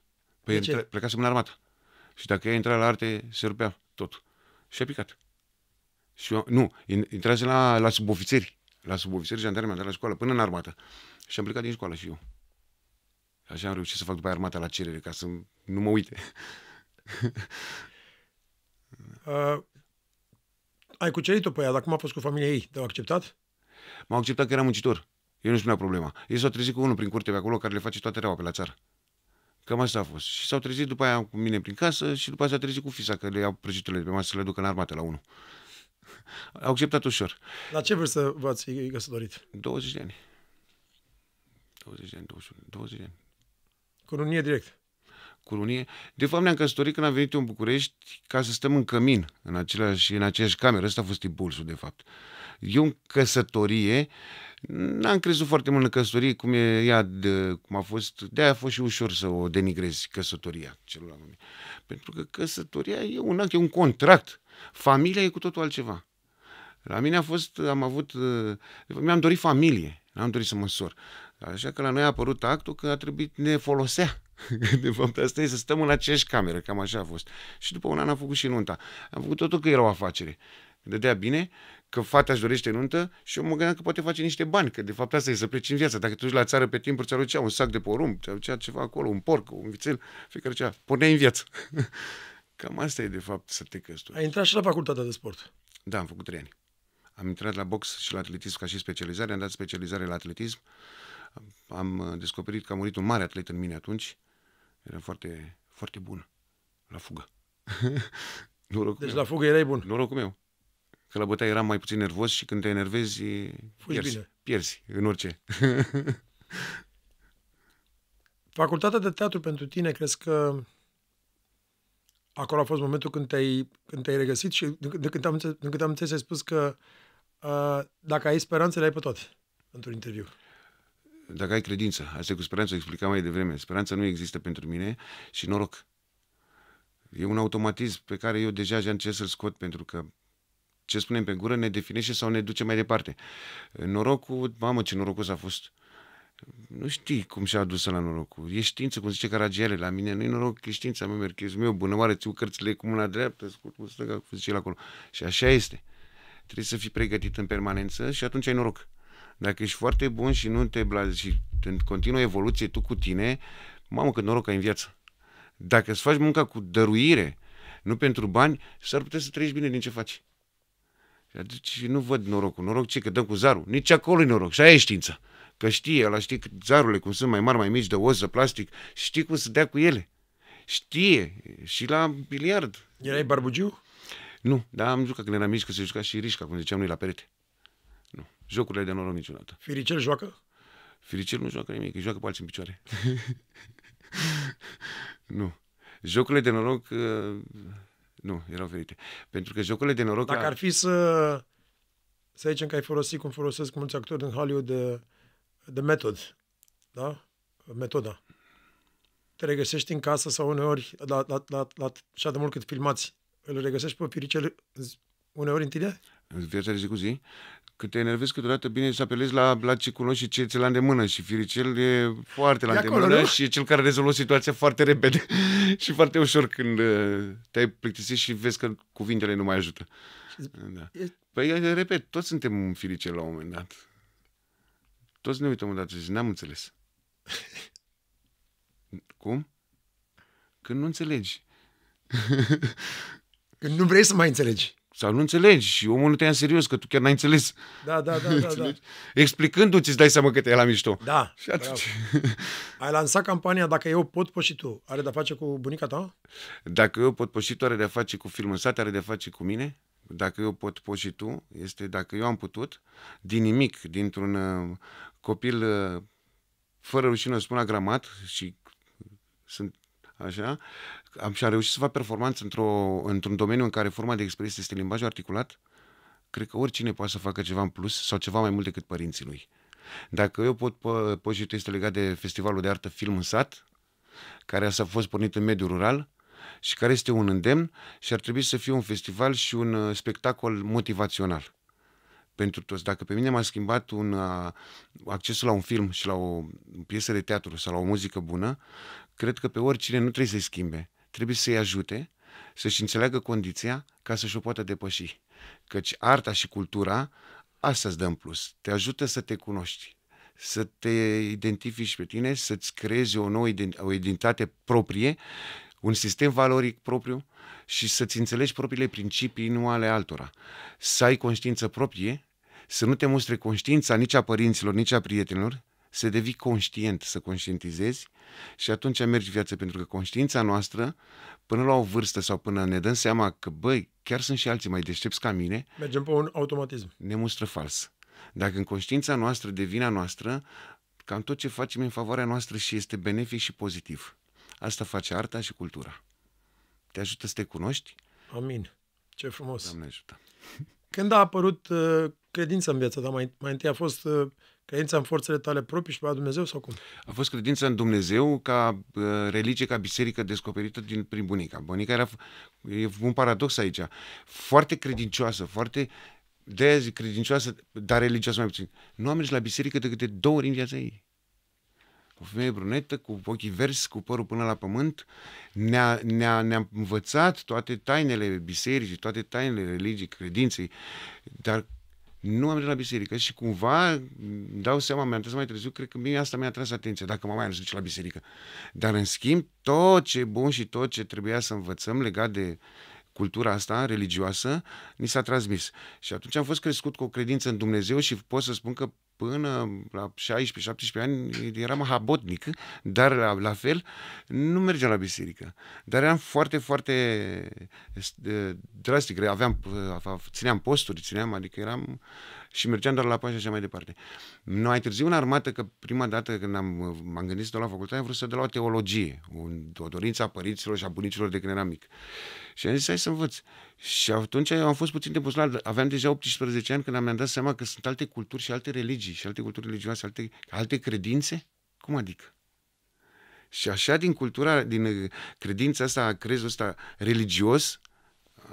Păi intra, plecasem în armată. Și dacă ea intra la arte, se rupea tot. Și a picat. Și eu, nu, intrase la, la subofițeri. La subofițeri, jandarmi, am dat la școală, până în armată. Și am plecat din școală și eu. Așa am reușit să fac după aia armata la cerere, ca să nu mă uite. uh... Ai cucerit-o pe ea, dar cum a fost cu familia ei? Te-au acceptat? M-au acceptat că era muncitor. Eu nu spunea problema. Ei s-au trezit cu unul prin curte pe acolo care le face toată reaua pe la țară. Cam asta a fost. Și s-au trezit după aia cu mine prin casă și după aia s-a trezit cu fisa, că le iau prăjiturile pe masă să le ducă în armată la unul. Au acceptat ușor. La ce vârstă v-ați căsătorit? douăzeci de ani. douăzeci de ani, douăzeci și unu, douăzeci de ani. Cu runie direct? Cu runie. De fapt ne-am căsătorit când am venit eu în București ca să stăm în cămin, în aceleași, în aceeași cameră. Ăsta a fost impulsul, de fapt. Eu în căsătorie, n-am crezut foarte mult în căsătorie, cum, e ea de, cum a fost, de-aia a fost și ușor să o denigrezi, căsătoria celor. Pentru că căsătoria e un act, e un contract. Familia e cu totul altceva. La mine a fost, am avut, mi-am dorit familie, n-am dorit să mă însor. Așa că la noi a apărut actul că a trebuit ne folosea. De fapt, asta e, să stăm în aceeași cameră, cam așa a fost. Și după un an am făcut și nunta. Am făcut totul că era o afacere. Dădea bine, că fata își dorește nuntă și eu mă gândeam că poate face niște bani, că de fapt asta e, să pleci în viață. Dacă te duci la țară pe timpuri, ți aducea un sac de porumb, ți aducea ceva acolo, un porc, un vițel, fiecare cea, porneai în viață. Cam asta e, de fapt, să te căsătorești. Ai intrat și la facultatea de sport? Da, am făcut trei ani. Am intrat la box și la atletism ca și specializare, am dat specializare la atletism. Am descoperit că a murit un mare atlet în mine atunci. Era foarte, foarte bun la fugă. Norocul deci meu. La fugă erai bun. Norocul meu. Că la bătaie eram mai puțin nervos și când te enervezi, fugi, pierzi, bine. Pierzi în orice. Facultatea de teatru pentru tine, crezi că acolo a fost momentul când te-ai când te-ai regăsit și de când am înțeles, de când am înțeles ai spus că uh, dacă ai speranțe, le ai pe toate într-un interviu. Dacă ai credință, asta e cu speranță, o explicam mai devreme. Speranța nu există pentru mine și noroc. E un automatism pe care eu deja am încercat să-l scot, pentru că ce spunem pe gură ne definește sau ne duce mai departe. Norocul, mamă, ce norocos a fost. Nu știi cum și-a adus la norocul. E știință, cum zice Caragiale, la mine nu e noroc, e știința mea, merchezul meu, bună oare, țiu cărțile cu mâna dreaptă, scurt cu stânga, cum zice el acolo. Și așa este. Trebuie să fii pregătit în permanență și atunci ai noroc. Dacă ești foarte bun și nu te blazi și în continuă evoluție tu cu tine, mamă, cât noroc ai în viață. Dacă îți faci munca cu dăruire, nu pentru bani, s-ar putea să trăiești bine din ce faci. Deci nu văd norocul. Noroc ce? Că dăm cu zarul. Nici acolo e noroc. Și aia e știință. Că știe, ăla știe zarurile cum sunt mai mari, mai mici, de os, de plastic. Știi cum să dea cu ele. Știe. Și la biliard. Erai barbugiu? Nu, dar am jucat când eram mici, că se juca și risca, cum ziceam noi, la perete. Nu. Jocurile de noroc niciodată. Firicel joacă? Firicel nu joacă nimic, joacă pe alții în picioare. Nu. Jocurile de noroc nu, erau ferite. Pentru că jocurile de noroc... Dacă a... ar fi să să zicem că ai folosit, cum folosesc mulți actori în Hollywood, de, de metod, da? Metoda. te regăsești în casă sau uneori, la, la, la, la așa de mult cât filmați, îl regăsești pe Firicel uneori în tine? În viața de zi cu zi? Că te enervezi câteodată, bine să apelezi la, la ce cunoști și ce ți la îndemână. Și Firicel e foarte la îndemână și e cel care rezolvă situația foarte repede și foarte ușor când te-ai plictisit și vezi că cuvintele nu mai ajută. Da. Păi, repet, toți suntem Firicel la un moment dat. Toți ne uităm odată și zic, n-am înțeles. Cum? Când nu înțelegi. Când nu vrei să mai înțelegi. Sau nu înțelegi și omul nu te ia în serios, că tu chiar n-ai înțeles. Da, da, da, da, da. Explicându-ți îți dai seama că te-ai la mișto. Da, și atunci... Ai lansat campania Dacă eu pot, poți și tu. Are de-a face cu bunica ta? Dacă eu pot, poți și tu, are de-a face cu Film în Sat, are de-a face cu mine. Dacă eu pot, poți și tu, este dacă eu am putut, din nimic, dintr-un uh, copil uh, fără rușină, spun agramat și sunt așa, am și-am reușit să fac performanță într-o, într-un domeniu în care forma de expresie este limbajul articulat, cred că oricine poate să facă ceva în plus sau ceva mai mult decât părinții lui. Dacă eu pot, po poți și tu este legat de Festivalul de Artă Film în Sat, care a fost pornit în mediul rural, și care este un îndemn și ar trebui să fie un festival și un spectacol motivațional pentru toți. Dacă pe mine m-a schimbat un, accesul la un film și la o piesă de teatru sau la o muzică bună, cred că pe oricine nu trebuie să-i schimbe. Trebuie să-i ajute, să-și înțeleagă condiția ca să-și o poată depăși. Căci arta și cultura, asta îți dă în plus. Te ajută să te cunoști, să te identifici pe tine, să-ți creezi o nouă o identitate proprie, un sistem valoric propriu și să-ți înțelegi propriile principii, nu ale altora. Să ai conștiință proprie, să nu te mustre conștiința nici a părinților, nici a prietenilor, să devii conștient, să conștientizezi și atunci mergi viața, pentru că conștiința noastră, până la o vârstă sau până ne dăm seama că, băi, chiar sunt și alții mai deștepți ca mine, mergem pe un automatism. Ne mustră fals. Dacă în conștiința noastră devine a noastră, cam tot ce facem în favoarea noastră și este benefic și pozitiv. Asta face arta și cultura. Te ajută să te cunoști? Amin. Ce frumos. Doamne ajută. Când a apărut uh, credința în viața ta? Mai, mai întâi a fost uh, credința în forțele tale proprii și pe Dumnezeu sau cum? A fost credința în Dumnezeu ca uh, religie, ca biserică descoperită din, prin bunica. Bunica era, e un paradox aici, foarte credincioasă, foarte de-aia zic credincioasă, dar religioasă mai puțin. Nu am mers la biserică decât de două ori în viața ei. O femeie brunetă, cu ochii verzi, cu părul până la pământ, ne-a ne-a, ne-a învățat toate tainele bisericii, toate tainele religii, credinței, dar nu am mers la biserică și cumva, dau seama, mi-am tras mai târziu, cred că mie asta mi-a tras atenția, dacă mă mai am la biserică. Dar în schimb, tot ce e bun și tot ce trebuia să învățăm legat de cultura asta religioasă, ni s-a transmis. Și atunci am fost crescut cu o credință în Dumnezeu și pot să spun că până la șaisprezece șaptesprezece ani eram habotnic, dar la, la fel nu mergeam la biserică. Dar eram foarte, foarte drastic. Aveam, țineam posturi, țineam, adică eram și mergeam doar la pași și așa mai departe. Mai târziu în armată, că prima dată când m-am gândit să dau la facultate, am vrut să dau la teologie, o dorință a părinților și a bunicilor de când eram mic. Și am zis, hai să învăț. Și atunci am fost puțin de la, aveam deja optsprezece ani când mi-am dat seama că sunt alte culturi și alte religii și alte culturi religioase, alte, alte credințe. Cum adică? Și așa din cultura, din credința asta, crezul ăsta religios,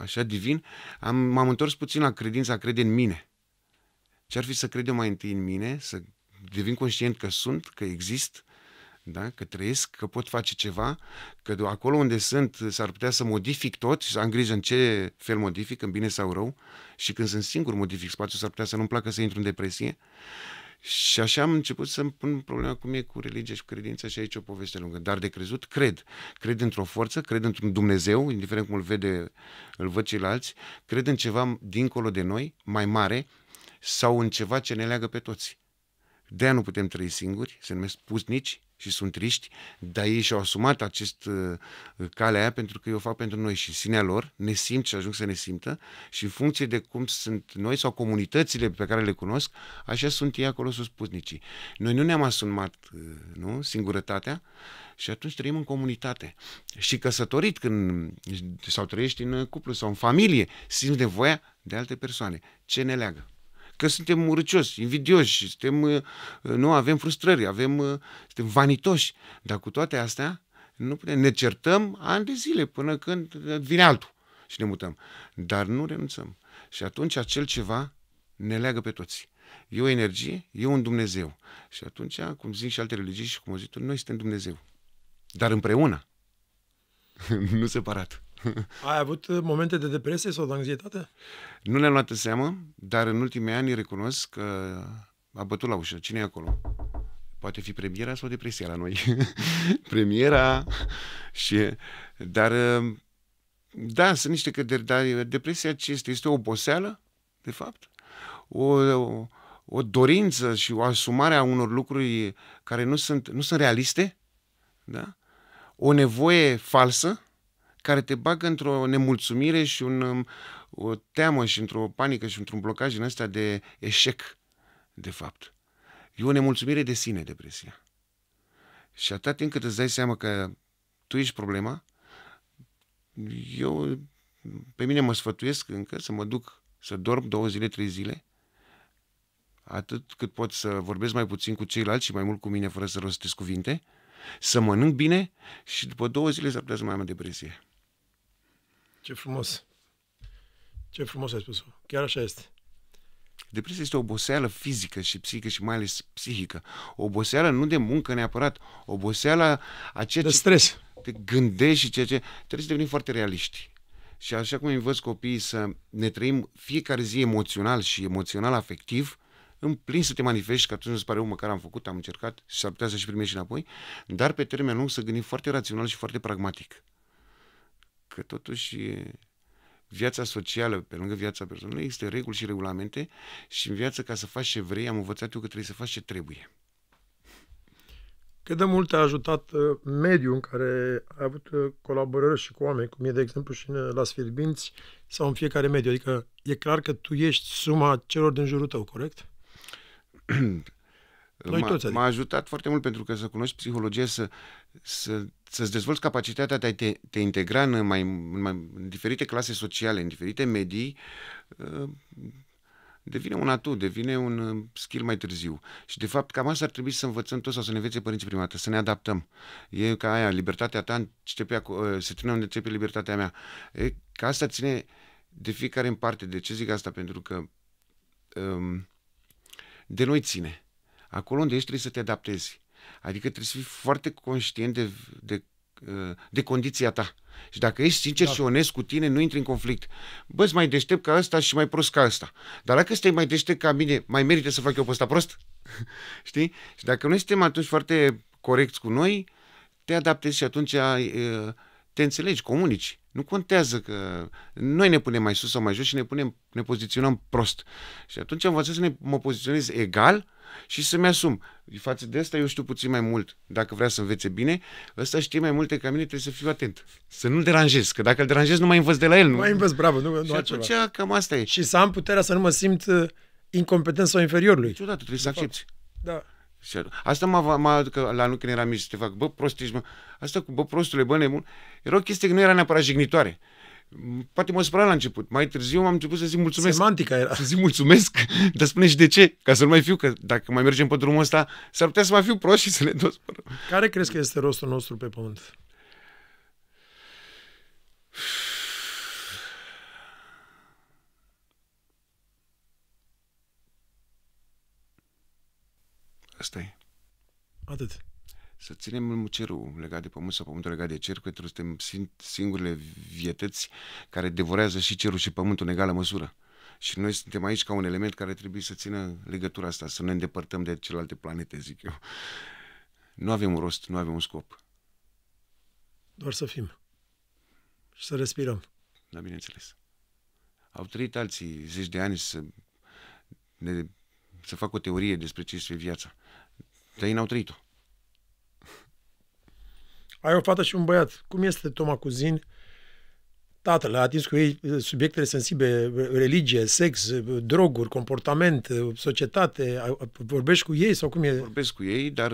așa divin, m-am întors puțin la credința, crede în mine. Ce-ar fi să credem mai întâi în mine, să devin conștient că sunt, că exist, da? Că trăiesc, că pot face ceva, că de acolo unde sunt s-ar putea să modific tot și să am grijă în ce fel modific, în bine sau rău, și când sunt singur modific spațiul, s-ar putea să nu-mi placă să intru în depresie. Și așa am început să-mi pun problema cum e cu religia și cu credința și aici o poveste lungă. Dar de crezut, cred. Cred într-o forță, cred într-un Dumnezeu, indiferent cum îl vede, îl văd ceilalți, cred în ceva dincolo de noi, mai mare, sau în ceva ce ne leagă pe toți. De-aia nu putem trăi singuri, se numesc putnici și sunt triști, dar ei și-au asumat acest uh, calea aia pentru că eu fac pentru noi și sinea lor, ne simt și ajung să ne simtă și în funcție de cum sunt noi sau comunitățile pe care le cunosc, așa sunt ei acolo sus putnicii. Noi nu ne-am asumat uh, nu? singurătatea și atunci trăim în comunitate. Și căsătorit când sau trăiești în cuplu sau în familie, simți nevoia de alte persoane. Ce ne leagă? Că suntem urâcioși, invidioși, suntem, nu avem frustrări, avem, suntem vanitoși. Dar cu toate astea, Nu ne certăm ani de zile până când vine altul și ne mutăm. Dar nu renunțăm. Și atunci acel ceva ne leagă pe toți. E o energie, e un Dumnezeu. Și atunci, cum zic și alte religii și cum au zis, noi suntem Dumnezeu. Dar împreună. Nu separat. Ai avut momente de depresie sau de anxietate? Nu le-am luat în seamă, dar în ultimii ani recunosc că a bătut la ușă. Cine e acolo? Poate fi premiera sau depresia la noi. Premiera și... Dar... Da, sunt niște căderi, dar depresia ce este? Este o oboseală, de fapt? O, o, o dorință și o asumare a unor lucruri care nu sunt, nu sunt realiste? Da? O nevoie falsă care te bagă într-o nemulțumire și un, o teamă și într-o panică și într-un blocaj din ăsta de eșec, de fapt. E o nemulțumire de sine, depresia. Și atâta timp cât îți dai seama că tu ești problema, eu, pe mine mă sfătuiesc încă să mă duc să dorm două zile, trei zile, atât cât pot să vorbesc mai puțin cu ceilalți și mai mult cu mine fără să rostesc cuvinte, să mănânc bine și după două zile s-ar putea să mai am depresie. Ce frumos! Ce frumos ai spus-o! Chiar așa este. Depresia este o oboseală fizică și psihică și mai ales psihică. O oboseală nu de muncă neapărat, o oboseală a ceea ce... De stres. Te gândești și ceea ce... Trebuie să devenim foarte realiști. Și așa cum învăț copiii să ne trăim fiecare zi emoțional și emoțional-afectiv, în plin să te manifesti, că atunci îți pare, eu măcar am făcut, am încercat și s-ar putea să-și primești înapoi, dar pe termen lung să gândim foarte rațional și foarte pragmatic. Că totuși viața socială, pe lângă viața personală, există reguli și regulamente și în viață, ca să faci ce vrei, am învățat eu că trebuie să faci ce trebuie. Cât de mult te-a ajutat mediul în care ai avut colaborări și cu oameni, cum e, de exemplu, și în Las Fierbinți sau în fiecare mediu? Adică e clar că tu ești suma celor din jurul tău, corect? M-a ajutat foarte mult pentru că să cunoști psihologia, să, să, să-ți dezvolți capacitatea de a te, te integra în, mai, în, mai, în diferite clase sociale, în diferite medii, devine un atu, devine un skill mai târziu. Și de fapt cam asta ar trebui să învățăm toți sau să ne învețe părinții prima dată, să ne adaptăm. E ca aia, libertatea ta începe, se ține unde începe libertatea mea. E, ca asta ține de fiecare în parte. De ce zic asta? Pentru că um, de noi ține. Acolo unde ești trebuie să te adaptezi. Adică trebuie să fii foarte conștient de, de, de condiția ta. Și dacă ești sincer da. și onest cu tine, nu intri în conflict. Bă, îți mai deștept ca ăsta și mai prost ca ăsta. Dar dacă ăsta e mai deștept ca mine, mai merită să fac eu pe ăsta prost? Știi? Și dacă noi suntem atunci foarte corecți cu noi, te adaptezi și atunci te înțelegi, comunici. Nu contează că noi ne punem mai sus sau mai jos și ne, punem, ne poziționăm prost. Și atunci am învățat să ne, mă poziționez egal și să-mi asum. Față de asta eu știu puțin mai mult. Dacă vrea să învețe bine, ăsta știe mai multe ca mine, trebuie să fiu atent. Să nu-l deranjez, că dacă îl deranjez nu mai învăț de la el. Nu mai învăț, bravo, nu, nu și atunci ceva. Cam asta e. Și să am puterea să nu mă simt incompetent sau inferior lui. Ciudată, trebuie de să accepti. Da. Asta mă aducă la nu când eram mici, să te fac, bă, prostici, mă. Asta cu, bă, prostule, bă, nebun. Era o chestie că nu era neapărat jignitoare. Poate mă supăra la început. Mai târziu am început să zic mulțumesc. Semantica era. Să zic mulțumesc, dar spune și de ce, ca să nu mai fiu, că dacă mai mergem pe drumul ăsta, s-ar putea să mai fiu prost și să ne toți. Care crezi că este rostul nostru pe pământ? Asta e. Atât. Să ținem cerul legat de pământ sau pământul legat de cer, pentru că suntem singurile vietăți care devorează și cerul și pământul în egală măsură. Și noi suntem aici ca un element care trebuie să țină legătura asta, să ne îndepărtăm de celelalte planete, zic eu. Nu avem un rost, nu avem un scop. Doar să fim. Și să respirăm. Da, bineînțeles. Au trăit alții zeci de ani să ne... să fac o teorie despre ce este viața. Dar ei n-au trăit-o. Ai o fată și un băiat. Cum este Toma Cuzin tatăl a atins cu ei subiectele sensibile, religie, sex, droguri, comportament, societate. Vorbești cu ei sau cum e? Vorbesc cu ei, dar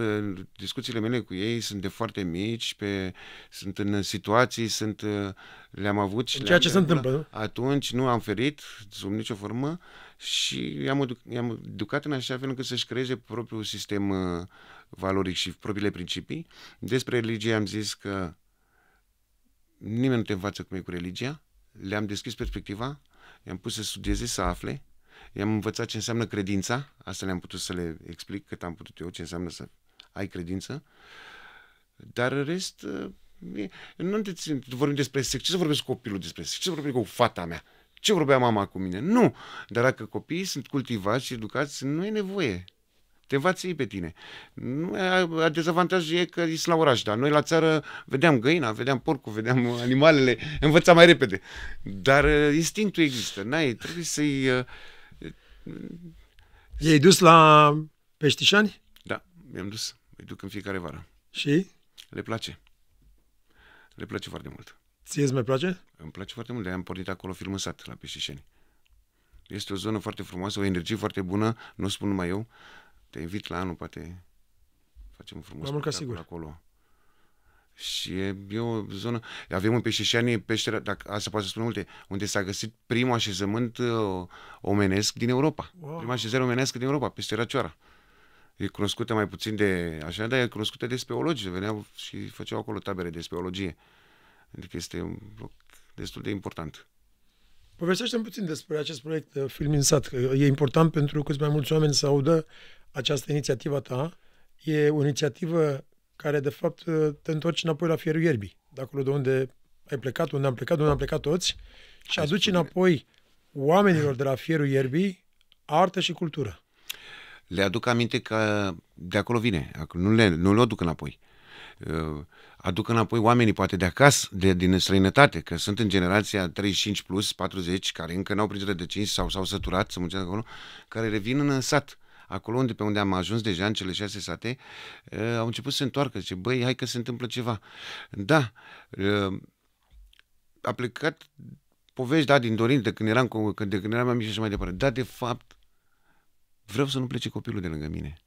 discuțiile mele cu ei sunt de foarte mici, pe, sunt în situații, sunt, le-am avut și ceea ce se întâmplă. Atunci nu am ferit sub nicio formă și i-am educat în așa fel încât să-și creeze propriul sistem valoric și propriile principii. Despre religie am zis că nimeni nu te învață cum e cu religia, le-am deschis perspectiva, i-am pus să studieze, să afle, i-am învățat ce înseamnă credința, asta le-am putut să le explic cât am putut eu, ce înseamnă să ai credință, dar în rest, nu te țin, vorbim despre sex, ce să vorbesc cu copilul despre sex, ce să vorbesc cu fata mea, ce vorbea mama cu mine, nu, dar dacă copiii sunt cultivați și educați, nu e nevoie. Te învață ei pe tine. Dezavantajul e că ești la oraș, dar noi la țară vedeam găina, vedeam porcul, vedeam animalele, învățam mai repede. Dar instinctul există, n-ai, trebuie să-i... I-ai dus la Peștișani? Da, mi-am dus. Îi duc în fiecare vară. Și? Le place. Le place foarte mult. Ție îți mai place? Îmi place foarte mult, de-aia am pornit acolo filmul sat, la Peștișani. Este o zonă foarte frumoasă, o energie foarte bună, nu o spun numai eu. Te invit la anul, poate facem un frumos spectacol acolo. Și e, e o zonă... Avem în Peștișani, peștera, dacă, asta poate să spun multe, unde s-a găsit primul așezământ uh, omenesc din Europa. Wow. Prima așezare omenească din Europa, peștera Cioara. E cunoscută mai puțin de... Așa, dar e cunoscută de speologi. Veneau și făceau acolo tabere de speologie. Adică este un loc destul de important. Povestește-mi puțin despre acest proiect uh, Film în Sat. E important pentru câți mai mulți oameni să audă această inițiativă ta. E o inițiativă care, de fapt, te întorci înapoi la fierul ierbii, de acolo de unde ai plecat, unde am plecat, unde am plecat toți, și aduci spune... înapoi oamenilor de la fierul ierbii artă și cultură. Le aduc aminte că de acolo vine, nu le, nu le aduc înapoi. Aduc înapoi oamenii, poate de acasă, de, din străinătate, că sunt în generația treizeci și cinci plus, patruzeci, care încă n-au prins de cinci sau s-au săturat să muncească acolo, care revin în sat. Acolo unde, pe unde am ajuns deja în cele șase sate, uh, au început să se întoarcă. Zice, băi, hai că se întâmplă ceva. Da, uh, a plecat povești, da, din Dorin, de când eram, de când eram mici și mai departe. Da, de fapt, vreau să nu plece copilul de lângă mine,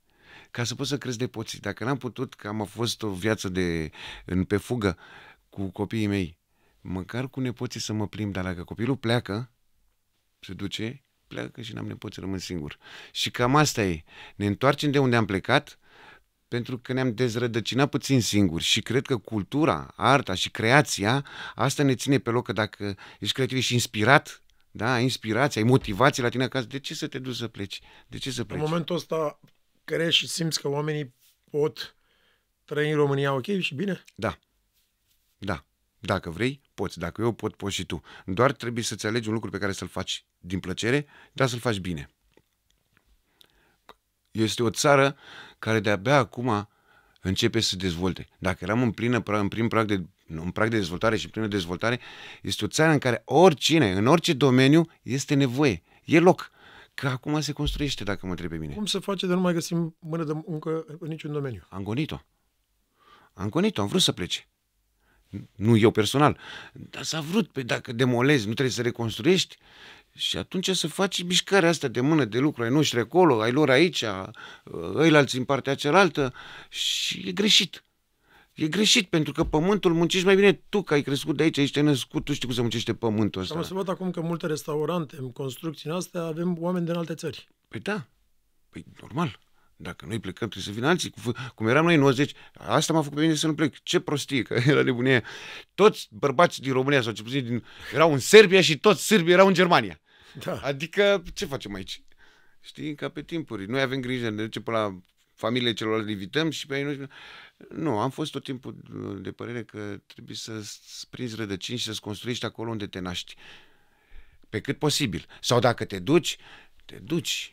ca să pot să cresc de poții. Dacă n-am putut, că am fost o viață de, în, pe fugă cu copiii mei, măcar cu nepoții să mă plimb, dar dacă copilul pleacă, se duce... pleacă și n-am nepoți, rămân singur. Și cam asta e. Ne întoarcem de unde am plecat pentru că ne-am dezrădăcinat puțin singuri și cred că cultura, arta și creația, asta ne ține pe loc, că dacă ești creativ, ești inspirat, da, ai inspirație, ai motivație la tine acasă, de ce să te duci să pleci? De ce să pleci? În momentul ăsta crești și simți că oamenii pot trăi în România ok și bine? Da. Da. Dacă vrei, poți. Dacă eu pot, poți și tu. Doar trebuie să-ți alegi un lucru pe care să-l faci din plăcere, dar să-l faci bine. Este o țară care de-abia acum începe să dezvolte. Dacă eram în, plină, în prim prag de, în prag de dezvoltare și în plină dezvoltare, este o țară în care oricine, în orice domeniu, este nevoie. E loc. Că acum se construiește, dacă mă întrebi pe mine. Cum se face de nu mai găsim mână de muncă în niciun domeniu? Am gonit-o. Am gonit-o. Am vrut să plece. Nu eu personal, dar s-a vrut, pe dacă demolezi, nu trebuie să reconstruiești și atunci să faci mișcarea asta de mână de lucru, ai noștri acolo, ai lor aici, ăilalți în partea cealaltă și e greșit. E greșit pentru că pământul muncești mai bine tu, că ai crescut de aici, aici te-ai născut, tu știi cum se muncește pământul ăsta. Am observat acum că multe restaurante, în construcții în astea, avem oameni din alte țări. Păi da, păi normal. Dacă noi plecăm, trebuie să vină alții. Cum eram noi în nouăzeci, asta m-a făcut pe mine să nu plec. Ce prostie, că era nebunie. Toți bărbații din România, sau ce puțin din, erau în Serbia și toți sârbii erau în Germania. Da. Adică, ce facem aici? Știi, ca pe timpuri. Noi avem grijă, ne ducem pe la familiile celorlalte, invităm și pe aici noi... Nu, am fost tot timpul de părere că trebuie să-ți prinzi rădăcini și să-ți construiești acolo unde te naști. Pe cât posibil. Sau dacă te duci, te duci.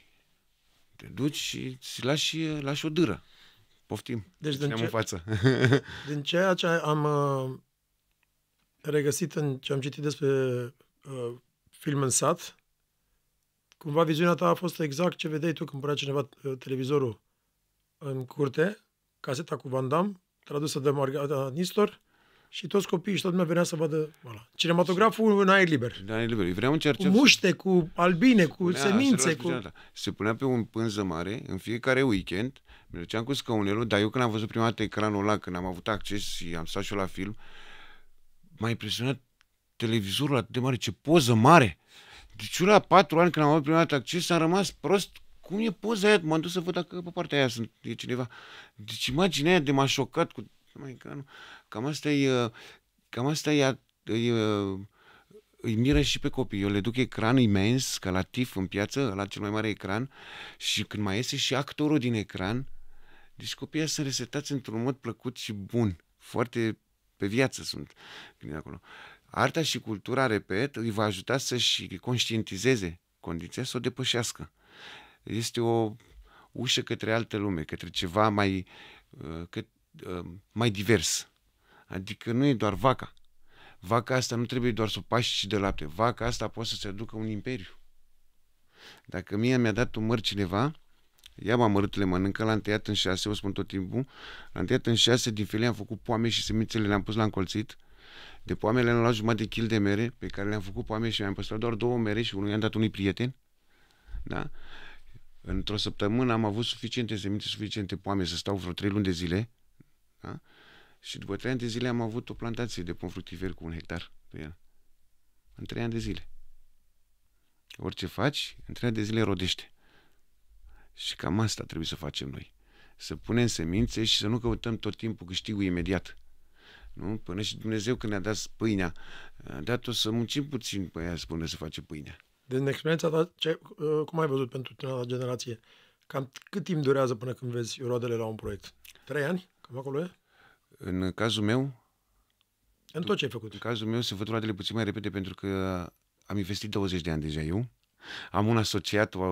Te duci și îți lași, lași o dâră. Poftim. Deci din, ce, în față. Din ceea ce am uh, regăsit în ce am citit despre uh, Film în Sat, cumva viziunea ta a fost exact ce vedeai tu când punea cineva televizorul în curte, caseta cu Van Damme, tradusă de Marga Nistor, Și toți copiii și toată lumea venea să vadă ăla. Cinematograful în aer liber. În aer liber. Vreau un cercep. Cu muște, cu albine, cu semințe. Cu... Se punea pe un pânză mare în fiecare weekend. Mi duceam cu scaunelul, dar eu când am văzut prima dată ecranul ăla, când am avut acces și am stat și eu la film, m-a impresionat televizorul atât de mare, ce poză mare. Deci eu la patru ani când am avut prima dată acces, am rămas prost. Cum e poza aia? M-am dus să văd dacă pe partea aia sunt, e cineva. Deci imaginea aia de m-a șocat cu... Cam asta e, cam asta e, e, îi miră și pe copii. Eu le duc ecran imens, ca la T I F în piață, la cel mai mare ecran, și când mai iese și actorul din ecran, deci copiii sunt resetați într-un mod plăcut și bun. Foarte pe viață sunt când e acolo. Arta și cultura, repet, îi va ajuta să-și conștientizeze condiția, să o depășească. Este o ușă către altă lume, către ceva mai... Că, mai divers. Adică nu e doar vaca. Vaca asta nu trebuie doar să o pași și de lapte. Vaca asta poate să-ți aducă un imperiu. Dacă mie mi-a dat un măr cineva, ia mă mărât, le mănâncă, l-am tăiat în șase, o spun tot timpul, l-am tăiat în șase, din felie am făcut poame și semințele, le-am pus la încolțit. De poame le-am luat jumătate de kil de mere, pe care le-am făcut poame și mi-am păstrat doar două mere și unul i-am dat unui prieten. Da? Într-o săptămână am avut suficiente semințe, suficiente poame să stau vreo trei luni de zile. Da? Și după trei ani de zile am avut o plantație de pom fructifer cu un hectar pe el. În trei ani de zile. Orice faci, în trei ani de zile rodește. Și cam asta trebuie să facem noi. Să punem semințe și să nu căutăm tot timpul câștigul imediat. Nu? Până și Dumnezeu când ne-a dat pâinea, a dat-o să muncim puțin pe ea până să facem pâinea. Din experiența ta, ce, cum ai văzut pentru tânăra generație? Cam cât timp durează până când vezi roadele la un proiect? Trei ani? Cam acolo e? În cazul meu... În tot ce ai făcut. În cazul meu se văd roadele puțin mai repede pentru că am investit douăzeci de ani deja eu. Am un asociat, o,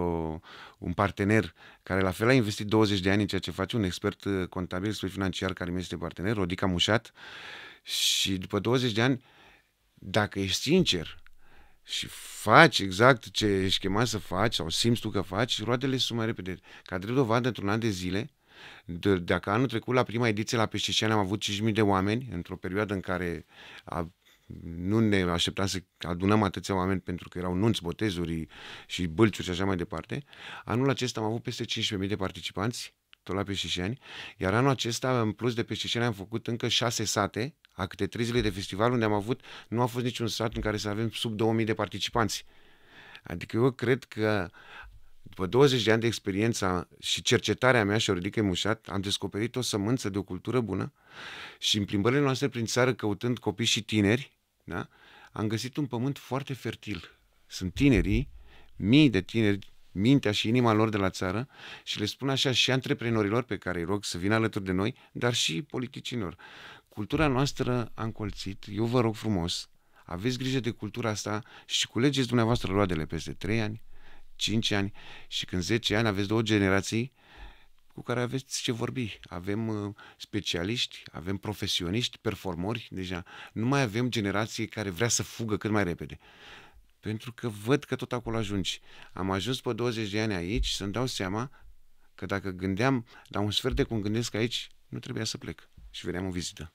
un partener care la fel a investit douăzeci de ani în ceea ce face, un expert contabil, expert financiar care mi este partener, Rodica Mușat. Și după douăzeci de ani, dacă ești sincer și faci exact ce ești chemat să faci sau simți tu că faci, roadele sunt mai repede. Ca drept dovadă, într-un an de zile, De, dacă anul trecut la prima ediție la Peștișani am avut cinci mii de oameni într-o perioadă în care a, nu ne așteptam să adunăm atâția oameni pentru că erau nunți, botezuri și bâlciuri și așa mai departe, anul acesta am avut peste cincisprezece mii de participanți tot la Peștișani, iar anul acesta în plus de Peștișani am făcut încă șase sate a câte trei zile de festival unde am avut, nu a fost niciun sat în care să avem sub două mii de participanți. Adică eu cred că după douăzeci de ani de experiența și cercetarea mea și o ridică Mușat, am descoperit o sămânță de o cultură bună și în plimbările noastre prin țară, căutând copii și tineri, da, am găsit un pământ foarte fertil. Sunt tinerii, mii de tineri, mintea și inima lor de la țară și le spun așa și antreprenorilor pe care îi rog să vină alături de noi, dar și politicienilor. Cultura noastră a încolțit, eu vă rog frumos, aveți grijă de cultura asta și culegeți dumneavoastră roadele peste trei ani, cinci ani și când zece ani aveți două generații cu care aveți ce vorbi. Avem specialiști, avem profesioniști, performori, deja nu mai avem generații care vrea să fugă cât mai repede. Pentru că văd că tot acolo ajungi. Am ajuns pe douăzeci de ani aici să-mi dau seama că dacă gândeam la un sfert de cum gândesc aici, nu trebuia să plec și veneam o vizită.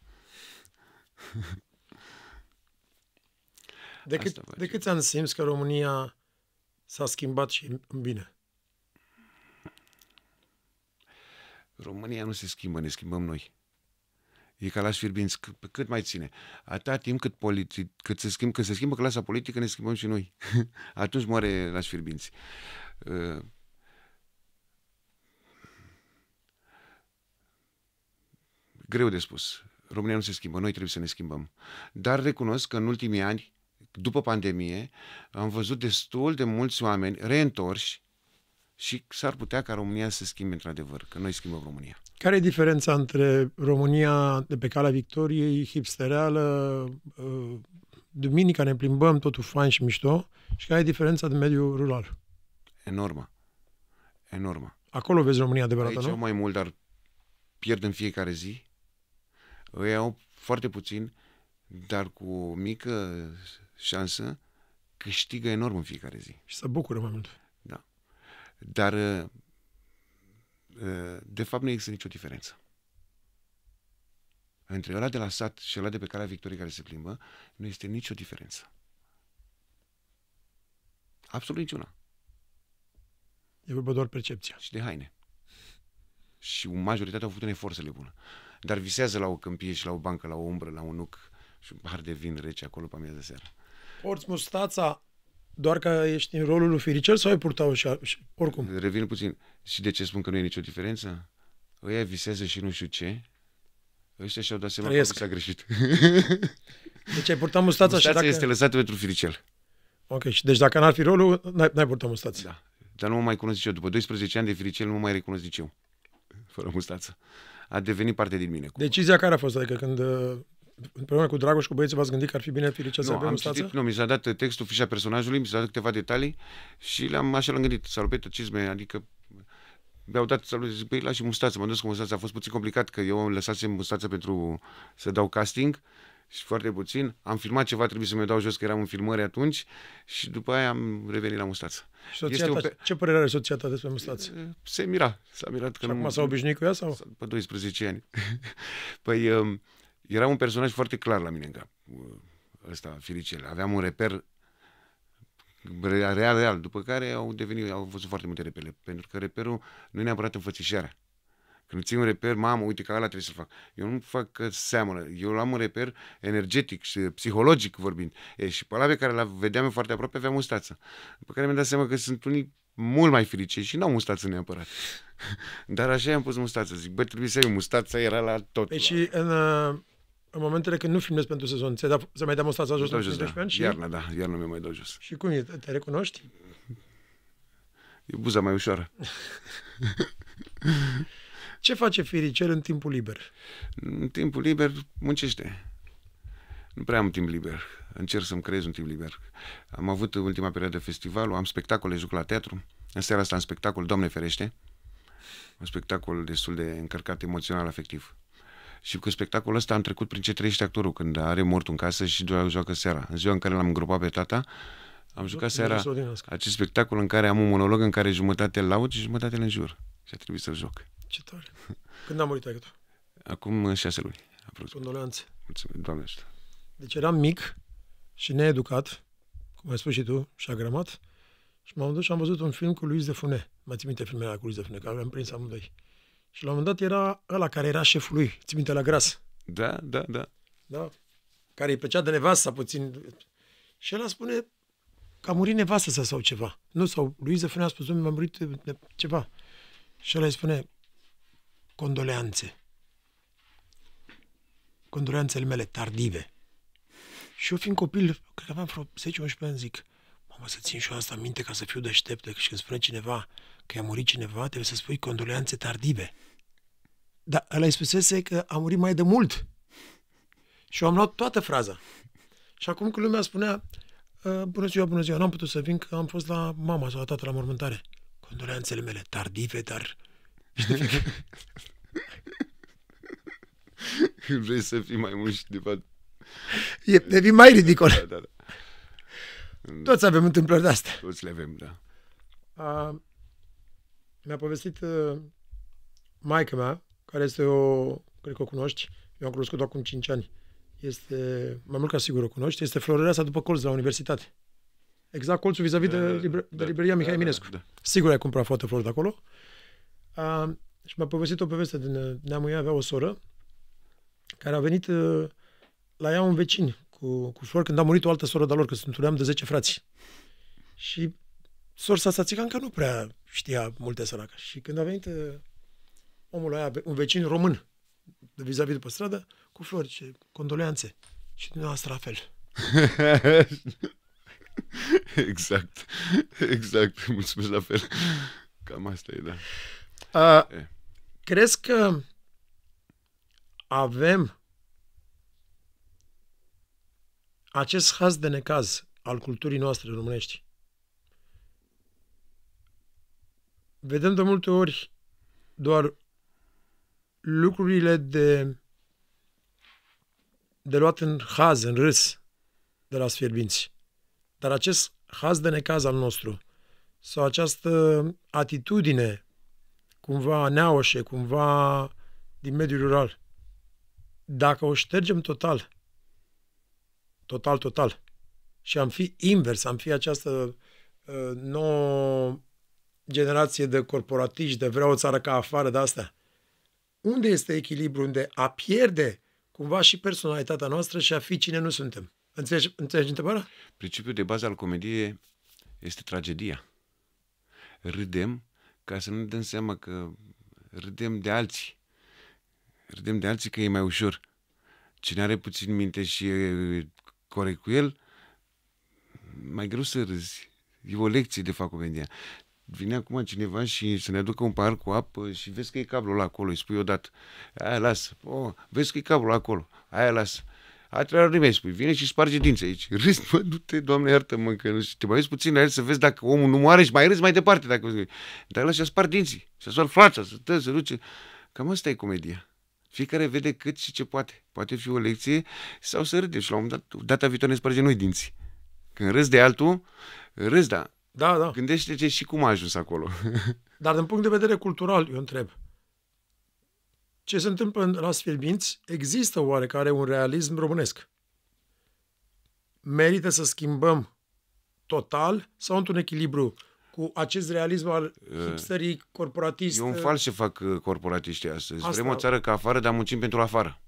De cât, de cât ani simți că România s-a schimbat și în bine? România nu se schimbă, ne schimbăm noi. E ca Las Fierbinți, cât mai ține. Atâta timp cât, politi- cât se schimbă, când se schimbă clasa politică, ne schimbăm și noi. Atunci moare Las Fierbinți. Greu de spus. România nu se schimbă, noi trebuie să ne schimbăm. Dar recunosc că în ultimii ani, după pandemie, am văzut destul de mulți oameni reîntorși și s-ar putea ca România să schimbe într-adevăr, că noi schimbăm România. Care e diferența între România de pe Calea Victoriei, hipstereală, duminica ne plimbăm, totul fain și mișto, și care e diferența de mediul rural? Enormă. Enormă. Acolo vezi România adevărată, nu? Aici au mai mult, dar pierd în fiecare zi. Ei au foarte puțin, dar cu o mică șansă câștigă enorm în fiecare zi. Și se bucură mai mult. Da. Dar de fapt nu există nicio diferență. Între ăla de la sat și ăla de pe Calea Victoriei care se plimbă, nu este nicio diferență. Absolut niciuna. E vorba doar percepția. Și de haine. Și majoritatea au făcut un efort să le pună. Dar visează la o câmpie și la o bancă, la o umbră, la un nuc și un pahar de vin rece acolo pe amiază seara. Porți mustața doar că ești în rolul lui Firicel sau ai purtat-o și oricum? Revin puțin. Și de ce spun că nu e nicio diferență? Ăia visează și nu știu ce. Ăștia și-au dat seama Trăiesc. că s-a greșit. Deci ai purtat mustața, mustața și dacă... este lăsată pentru Firicel. Ok, și deci dacă n-ar fi rolul, n-ai purtat mustața. Da. Dar nu mă mai cunosc eu. După doisprezece ani de Firicel nu mă mai recunosc nici eu. Fără mustață. A devenit parte din mine. Cumva. Decizia care a fost? Adică când împreună cu Dragoș și cu băieții v-ați gândit că ar fi bine Firicel să aibă mustață? Citit, nu, mi s-a dat textul, fișa personajului, mi s-a dat câteva detalii și le-am așa l-am gândit. Salopete, cizme, adică mi-au dat salut, zic, băi, la și mustață. M-am dus cu mustață. A fost puțin complicat că eu îmi lăsasem mustață pentru să dau casting și foarte puțin. Am filmat ceva, trebuie să mi-o dau jos că eram în filmări atunci și după aia am revenit la mustață. Și soția ta, o... ce părere are soția ta despre mustață? Se mira. S-a mirat că și nu... acum s-a obișnuit cu ea sau? Pe doisprezece ani. Păi era un personaj foarte clar la mine în cap. Ăsta, Firicel. Aveam un reper real, real, după care au devenit, au văzut foarte multe repere, pentru că reperul nu e neapărat înfățișarea. Când ții un reper, mamă, uite că ăla trebuie să-l fac. Eu nu fac că seamănă. Eu am un reper energetic și psihologic vorbind. E, și pe ăla pe care la vedeam eu foarte aproape avea mustață. După care mi-am dat seama că sunt unii mult mai fericei și n-au mustață neapărat. Dar așa i-am pus mustață. Zic, bă, trebuie să ai mustața, era la tot. Deci și în, în momentele când nu filmezi pentru sezon, ți-a dat, ți-a mai dat mustața jos la treisprezece ani? Și... iarna, da. Iarna mi-a mai dat jos. Și cum e? Te recunoști? E buza mai ușoară. Ce face Firicel în timpul liber? În timpul liber muncește. Nu prea am timp liber. Încerc să-mi creez un timp liber. Am avut ultima perioadă festivalul, am spectacole, joc la teatru. În seara asta am spectacol, Doamne ferește. Un spectacol destul de încărcat emoțional, afectiv. Și cu spectacolul ăsta am trecut prin ce trăiește actorul când are mortul în casă și joacă seara. În ziua în care l-am îngropat pe tata, am jucat seara acest spectacol în care am un monolog în care jumătate laud și jumătate în jur. Și a trebuit să-l joc. Ce tare. Când a murit taică-tu? Acum șase luni, aproximativ. Condoleanțe. Mulțumesc, Doamne ajută. Deci eram mic și needucat, cum ai spus și tu, și agramat, și m-am dus și am văzut un film cu Louis de Funès. Mă țin minte filmele cu Louis de Funès, că l-am prins amândoi. Și la un moment dat era ăla care era șeful lui, țin minte, la gras. Da, da, da. Da? Care îi plăcea de nevasta puțin. Și ăla spune că a murit nevasta sa sau ceva. Nu, sau Louis de Funès a spus, mi-a murit ceva. Și ăla îi spune... condoleanțe. Condoleanțele mele tardive. Și eu fiind copil, cred că aveam vreo zece unsprezece ani, zic, mamă, să țin și eu asta în minte ca să fiu deștept. Și când spune cineva că i-a murit cineva, trebuie să spui condoleanțe tardive. Dar ăla îi spusese că a murit mai de mult. Și eu am luat toată fraza. Și acum când lumea spunea, bună ziua, bună ziua, n-am putut să vin că am fost la mama sau la tată la mormântare. Condoleanțele mele tardive, dar... vrei să fii mai mult și de fapt e, devii mai ridicol. Da, da, da. Toți avem întâmplări de astea. Toți le avem, da. A, mi-a povestit uh, maica mea, care este o, cred că o cunoști, eu am cunoscut-o acum cinci ani. Este, mai mult ca sigur o cunoști, este floreasa după colț la universitate. Exact colțul vis-a-vis de, de, de, de libreria Mihai Eminescu. Da, da. Sigur ai cumpărat foarte flori de acolo. Uh, și mi-a povestit o poveste din neamul ei, avea o soră care a venit uh, la ea un vecin cu, cu flori când a murit o altă soră de-a lor, că sunt un neam de zece frați. Și sorsa sa țigan că nu prea știa multe, săracă. Și când a venit uh, omul la ea, un vecin român, vis-a-vis de pe stradă, cu flori și condoleanțe. Și dumneavoastră la fel. Exact. Exact. Mulțumesc, la fel. Cam asta e, da. Uh, crezi că avem acest haz de necaz al culturii noastre românești? Vedem de multe ori doar lucrurile de de luat în haz, în râs de la Las Fierbinți. Dar acest haz de necaz al nostru sau această atitudine cumva neaușe, cumva din mediul rural. Dacă o ștergem total, total, total, și am fi invers, am fi această uh, nouă generație de corporatiști, de vreau o țară ca afară, de astea, unde este echilibru, unde a pierde cumva și personalitatea noastră și a fi cine nu suntem? Înțelegi, înțelegi întrebarea? Principiul de bază al comediei este tragedia. Râdem ca să nu ne dăm seama că râdem de alții. Râdem de alții că e mai ușor. Cine are puțin minte și e corect cu el, mai greu să râzi. E o lecție de fapt comedia. Vine acum cineva și să ne aducă un pahar cu apă și vezi că e cablul ăla acolo, îi spui odată, aia las, oh, vezi că e cablul acolo, aia las. A treia oară îi spui, vine și sparge dinții aici. Râzi, mă, du-te, Doamne, iartă-mă, că nu știu, te mai uiți puțin la el să vezi dacă omul nu moare și mai râzi mai departe. Dacă... Dar ăla și-a spart dinții, și-a spart fața, să tă, să duce. Cam asta e comedia. Fiecare vede cât și ce poate. Poate fi o lecție sau să râde. Și la un moment dat, data viitoare ne sparge noi dinții. Când râzi de altul, râzi, da. Da, da. Gândește-te și cum a ajuns acolo. Dar din punct de vedere cultural, eu întreb, ce se întâmplă în Las Fierbinți, există oarecare un realism românesc? Merită să schimbăm total sau într-un echilibru cu acest realism al hipsterii corporatiste? E un fals ce fac corporatiștii astăzi. Asta... Vrem o țară ca afară, dar muncim pentru afară.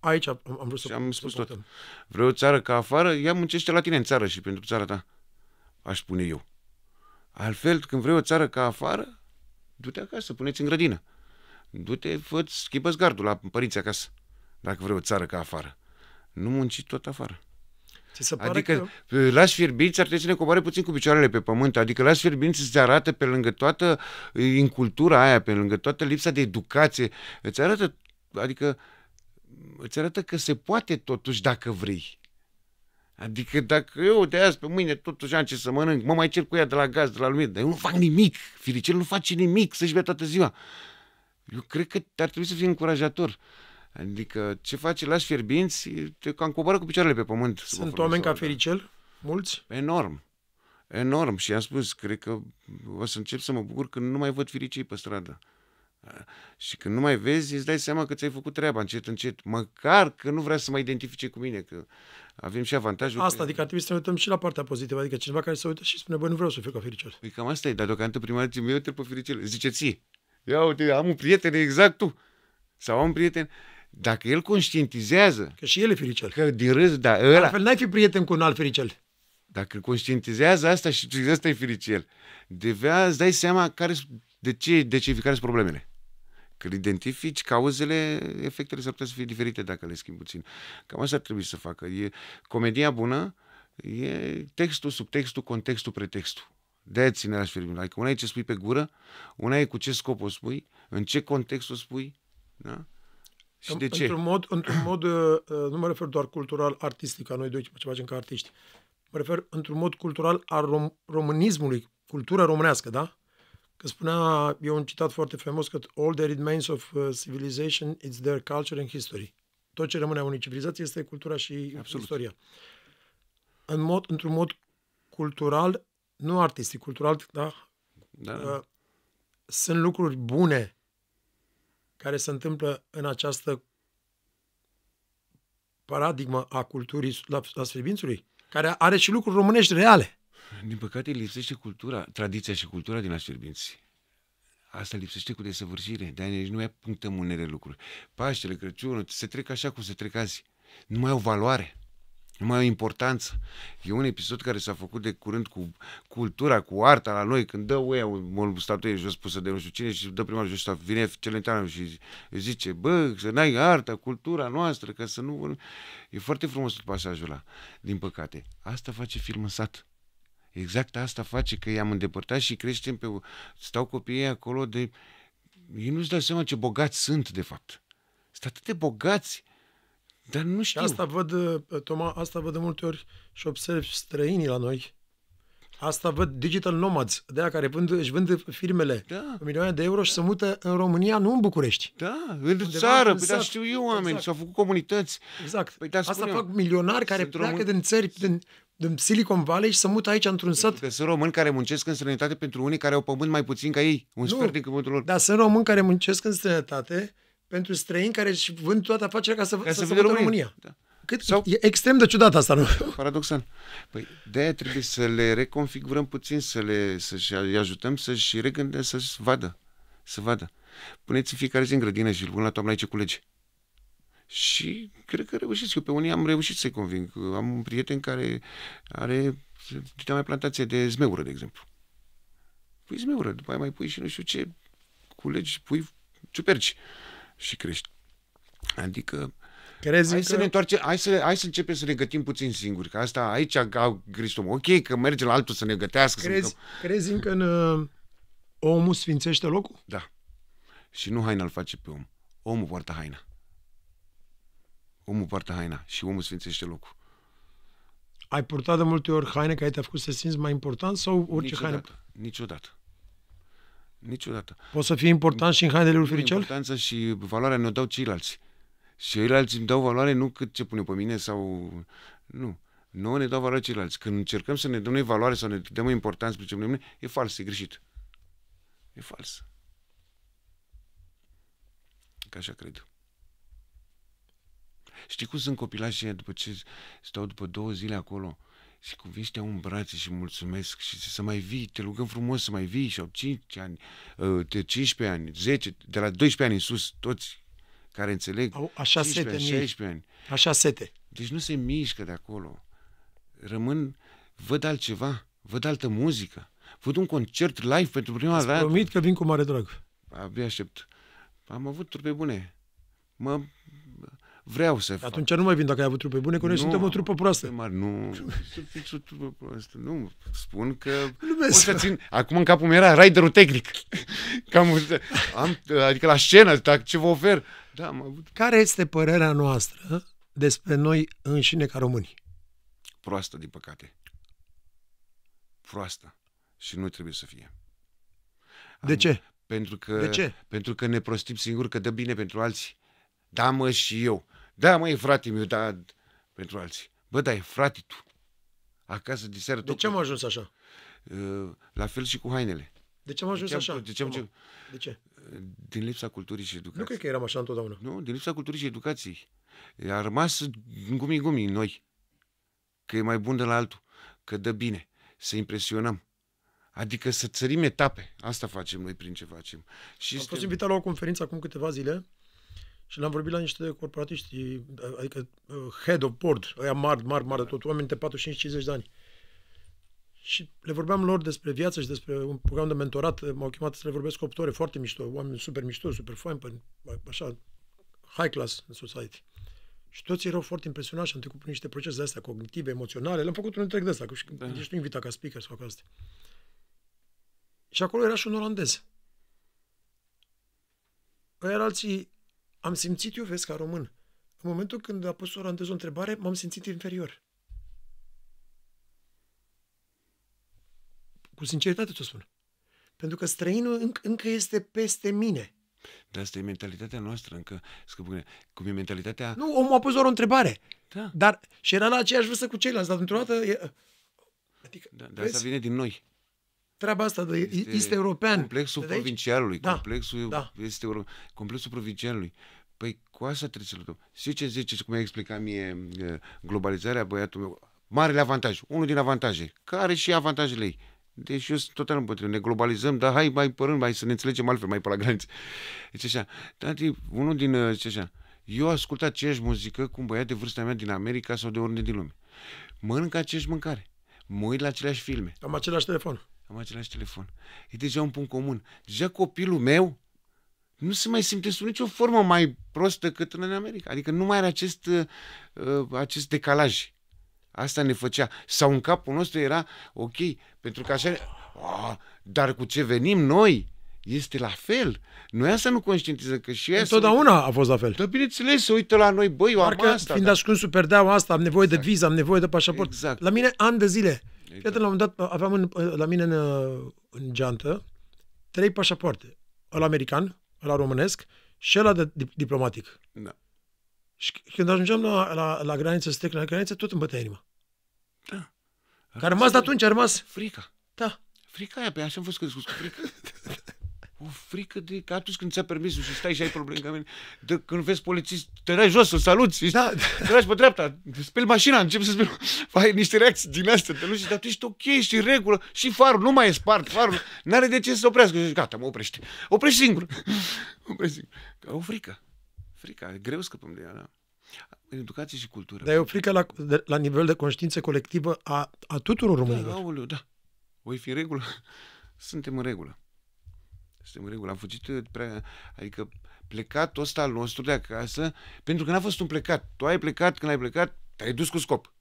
Aici am, am vrut să... am spus să tot. Vreau o țară ca afară, ea muncește la tine în țară și pentru țara ta. Aș spune eu. Altfel, când vrei o țară ca afară, du-te acasă, puneți în grădină. Du-te, fă-ți, schimbă-ți gardul la părinții acasă, dacă vrei o țară ca afară. Nu munci tot afară. Ce se pare adică, că... Las Fierbinți, ar trebui să ne coboare puțin cu picioarele pe pământ. Adică, Las Fierbinți îți arată, pe lângă toată incultura aia, pe lângă toată lipsa de educație, îți arată, adică, îți arată că se poate totuși dacă vrei. Adică dacă eu de azi pe mâine totuși am ce să mănânc, mă mai cer cu ea de la gaz, de la lumină, dar eu nu fac nimic, Firicel nu face nimic să-și bea toată ziua. Eu cred că ar trebui să fie încurajator. Adică ce face Las Fierbinți, te cam coboară cu picioarele pe pământ. Sunt oameni ca Firicel? Mulți? Enorm. Enorm. Și am spus, cred că o să încep să mă bucur când nu mai văd firicei pe stradă. Și când nu mai vezi, îți dai seama că ți-ai făcut treaba încet, încet. Măcar că nu vrea să mă identifice cu mine, că avem și avantajul. Asta, că... adică ar trebui să ne uităm și la partea pozitivă, adică cineva care se uită și spune, bă, nu vreau să fiu ca Firicel. Păi cam asta e, dar deocamdată prima dată mi-e uite pe Firicel. Zice, ție, ia uite, am un prieten, exact tu. Sau am un prieten. Dacă el conștientizează... Că și el e Firicel. Că din râs, da, ăla... Altfel n-ai fi prieten cu un alt Firicel. Dacă conștientizează asta și asta e Firicel, devea, îți dai seama care, de ce, de ce, care sunt problemele. Când identifici cauzele, efectele s-ar putea să fie diferite dacă le schimbi puțin. Cam asta ar trebui să facă. E, comedia bună e textul, subtextul, contextul, pretextul. De-aia ține Las Fierbinți. Adică una e ce spui pe gură, una e cu ce scop o spui, în ce context o spui, da? Și în, de ce? Într-un mod, într-un mod nu mă refer doar cultural, artistic, a noi doi ce facem ca artiști. Mă refer într-un mod cultural al rom românismului, cultura românească, da? Că spunea, e un citat foarte faimos, că all that remains of civilization is their culture and history. Tot ce rămâne a unei civilizații este cultura și absolut. Istoria. În mod, într-un mod cultural, nu artistic, cultural, da? Da. Sunt lucruri bune care se întâmplă în această paradigmă a culturii la Fierbințului, care are și lucruri românești reale. Din păcate lipsește cultura, tradiția și cultura din Las Fierbinți. Asta lipsește cu desăvârșire. De-aia nici nu mai punctăm unele lucruri. Paștele, Crăciunul, se trec așa cum se trec azi. Nu mai au valoare. Nu mai au importanță. E un episod care s-a făcut de curând cu cultura, cu arta la noi, când dă oia o statuie jos pusă de nu știu cine și dă prima jos statuie. Vine Celentano și zice, bă, să n-ai arta, cultura noastră, ca să nu... E foarte frumos tot pasajul ăla. Din păcate. Asta face film în sat. Exact asta face, că i-am îndepărtat și creștem pe... Stau copiii acolo de... Ei nu-și dau seama ce bogați sunt, de fapt. Sunt atât de bogați, dar nu știu. Și asta văd, Toma, asta văd de multe ori și observ străinii la noi. Asta văd digital nomads, de aia care vând, își vând firmele da. milioane de euro și se mută în România, nu în București. Da, în țară, păi dar știu eu oameni, exact. S-au făcut comunități. Exact. Păi, dar asta fac milionari care sunt pleacă român... din țări, din... din Silicon Valley și să mută aici într-un sat. Că sunt români care muncesc în străinătate pentru unii care au pământ mai puțin ca ei. Un sfert din pământul lor. Dar sunt români care muncesc în străinătate pentru străini care își vând toată afacerea ca să, ca să, să vină România. România. Da. Cât, Sau... E extrem de ciudat asta, nu? Paradoxal. Păi de-aia trebuie să le reconfigurăm puțin, să le să-și ajutăm să-și regândească, să-și vadă. Să vadă. Puneți în fiecare zi în grădină și îl pun la toamnă aici cu lege. Și cred că reușiți. Eu pe unii am reușit să-i conving. Am un prieten care are mai plantație de zmeură, de exemplu. Pui zmeură, după aia mai pui și nu știu ce, culegi, pui ciuperci și crești. Adică Crezi hai, că... să ne întoarce, hai, să, hai să începem să ne gătim puțin singuri, că asta aici au Gristom. Ok, că merge la altul să ne gătească. Crezi, să ne crezi încă în uh, omul sfințește locul? Da. Și nu haina îl face pe om. Omul poartă haina. Omul poartă haina și omul sfințește locul. Ai purtat de multe ori haine care te-a făcut să simți mai important sau orice niciodată, haine? Niciodată. Niciodată. Poți să fii important și în hainele lui Firicel? Importanța și valoarea ne-o dau ceilalți. Și ceilalți îmi dau valoare nu cât ce pune pe mine sau... Nu. Noi ne dau valoare ceilalți. Când încercăm să ne dăm noi valoare sau ne dăm importanță, pe noi, e fals, e greșit. E fals. Că așa cred. Știi cum sunt copilașii după ce stau după două zile acolo și cum vin și te iau în brațe și mulțumesc și să mai vii, te rugăm frumos să mai vii și au cinci ani, de cincisprezece ani, zece, de la doisprezece ani în sus, toți care înțeleg, au așa sete, șaisprezece ani. Așa sete. Deci nu se mișcă de acolo. Rămân, văd altceva, văd altă muzică, văd un concert live pentru prima dată. Îți promit că vin cu mare drag. Abia aștept. Am avut trupe bune. Mă... Vreau să fac. Atunci nu mai vin dacă ai avut trupe bune, că noi nu, suntem o trupă proastă. Mari, nu, sunt fix o trupă proastă. Nu, spun că... Să țin, acum în capul meu era riderul tehnic. Cam, am, adică la scenă, dacă ce vă ofer. Da, am avut. Care este părerea noastră despre noi înșine ca români? Proastă, din păcate. Proastă. Și nu trebuie să fie. Am, de ce? Pentru că, de ce? Pentru că ne prostim singuri că dă bine pentru alții. Da, mă, și eu. Da, mă, e frate meu, da, pentru alții. Bă, da, e frate tu. Acasă, diseară... De ce am ajuns așa? La fel și cu hainele. De ce am ajuns așa? De ce? Am... De ce? Din lipsa culturii și educației. Nu cred că eram așa întotdeauna. Nu, din lipsa culturii și educației. A rămas gumi-gumi în noi. Că e mai bun de la altul. Că dă bine. Să impresionăm. Adică să țărim etape. Asta facem noi prin ce facem. Și am fost invitat la o conferință acum câteva zile. Și l-am vorbit la niște corporatiști, adică head of board, ăia mari, mari, mari de tot, oameni de patruzeci și cinci cincizeci de ani. Și le vorbeam lor despre viață și despre un program de mentorat, m-au chemat să le vorbesc opt ore, foarte mișto, oameni super mișto, super fain, așa, high class în society. Și toți erau foarte impresionați și am trecut prin niște procese de astea cognitive, emoționale, le-am făcut un întreg de ăsta, că ești tu invitat ca speaker sau ca astea. Și acolo era și un olandez. Ăia era alții. Am simțit eu, vezi, ca român. În momentul când a pus orantez o întrebare, m-am simțit inferior. Cu sinceritate ți-o spun. Pentru că străinul încă este peste mine. Dar asta e mentalitatea noastră încă. Scăpune. Cum e mentalitatea... Nu, omul a pus doar o întrebare. Da. Dar și era la aceeași vârstă cu ceilalți, dar într-o dată... E... Adică, da, dar asta vine din noi. Treaba asta de este, este european. Complexul de provincialului. Da, complexul, da. Este euro, complexul provincialului. Păi cu asta trebuie să luptăm. Și ce zice, cum mi-a explicat mie globalizarea, băiatul meu, marele avantaj, unul din avantaje, care și avantajele ei. Deci eu sunt total împotrivă. Ne globalizăm, dar hai mai părând, mai să ne înțelegem altfel, mai pe la graniță. Deci așa, tati, unul din, zice așa, eu ascult aceeași muzică cu un băiat de vârsta mea din America sau de oriunde din lume. Mănânc aceeași mâncare. Mă uit la aceleași filme. Am același telefon. Am același telefon. E deja un punct comun. Deja copilul meu nu se mai simte sub nicio formă mai prostă cât în America. Adică nu mai are acest, uh, acest decalaj. Asta ne făcea. Sau în capul nostru era ok, pentru că așa... Oh, dar cu ce venim noi este la fel. Noi asta nu conștientizăm că și ea... Întotdeauna a fost la fel. Dar bineînțeles, se uită la noi, băi, eu am asta. Fiind ascuns superdeaua asta, am nevoie de viză, am nevoie de pașaport. Exact. La mine, ani de zile... Iată, la un moment dat aveam în, la mine în, în geantă trei pașapoarte. Ăla american, ăla românesc și ăla de diplomatic. Da. Și când ajungeam la, la, la graniță, să trec la graniță, tot îmi bătea inima. Da. Că a rămas de atunci, a rămas. Frica. Da. Frica aia, pe așa am fost crescut cu frica. o frică de că atunci când ți-a permisul și stai și ai probleme ca mine, de când vezi polițist, te dai jos, îl saluți, da, tragi pe dreapta, speli mașina, începi să speli, faci niște reacții din astea, te luci, dar tu ești ok, ești în regulă, și farul nu mai e spart, farul n-are de ce să se oprească, și gata, mă oprește, oprește singur, oprește singur, o frică, frica, e greu scăpăm de ea, da. În educație și cultură. Dar e o frică la, de, la nivel de conștiință colectivă a, a tuturor românilor. Da, aoleu, da. Voi fi în regulă? Suntem în regulă. Suntem în regulă. Am fugit prea... Adică plecatul ăsta al nostru de acasă, pentru că n-a fost un plecat. Tu ai plecat, când ai plecat, te-ai dus cu scop.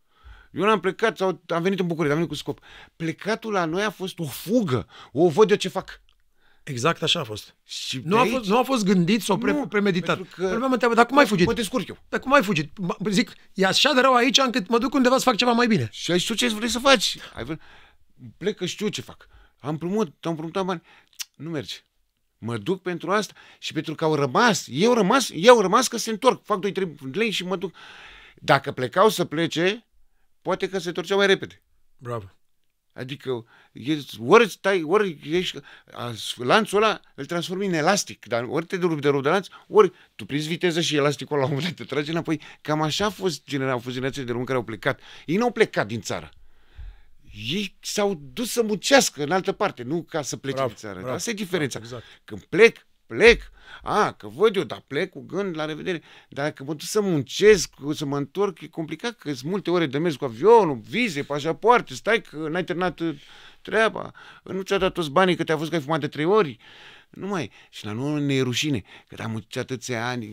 Eu n-am plecat sau am venit în București, am venit cu scop. Plecatul la noi a fost o fugă. O văd eu ce fac. Exact așa a fost. Și nu, a fost nu a fost gândit sau pre, nu, premeditat. Mă întreabă, dar cum ai fugit? Mă descurc eu. Dar cum ai fugit? Zic, e așa de rău aici încât mă duc undeva să fac ceva mai bine. Și ai știu ce vrei să faci. Ai vrut... Plec că știu ce fac. Am plumut, am împrumutat bani. Nu merge. Mă duc pentru asta și pentru că au rămas. Eu rămas, eu rămas că se întorc. Fac doi trei lei și mă duc. Dacă plecau să plece, poate că se întorceau mai repede. Bravo. Adică, ori stai, ori ești, lanțul ăla îl transformi în elastic, dar ori te rupi de rău de lanț, ori tu prinzi viteză și elasticul ăla, te trage înapoi. Cam așa a fost generația, au fost generația de români care au plecat. Ei n-au plecat din țară. Ei s-au dus să muncească în altă parte, nu ca să plece brav, din țară. Brav, asta e diferența. Brav, exact. Când plec, plec, a, că văd eu, dar plec cu gând, la revedere. Dar dacă mă duc să muncesc, să mă întorc, e complicat, că sunt multe ore de mers cu avionul, vize, pașapoarte, stai că n-ai terminat treaba, nu ți-a dat toți banii că te-a văzut că ai fumat de trei ori. Nu mai. Și la noi ne e rușine, că am muncit atâția ani,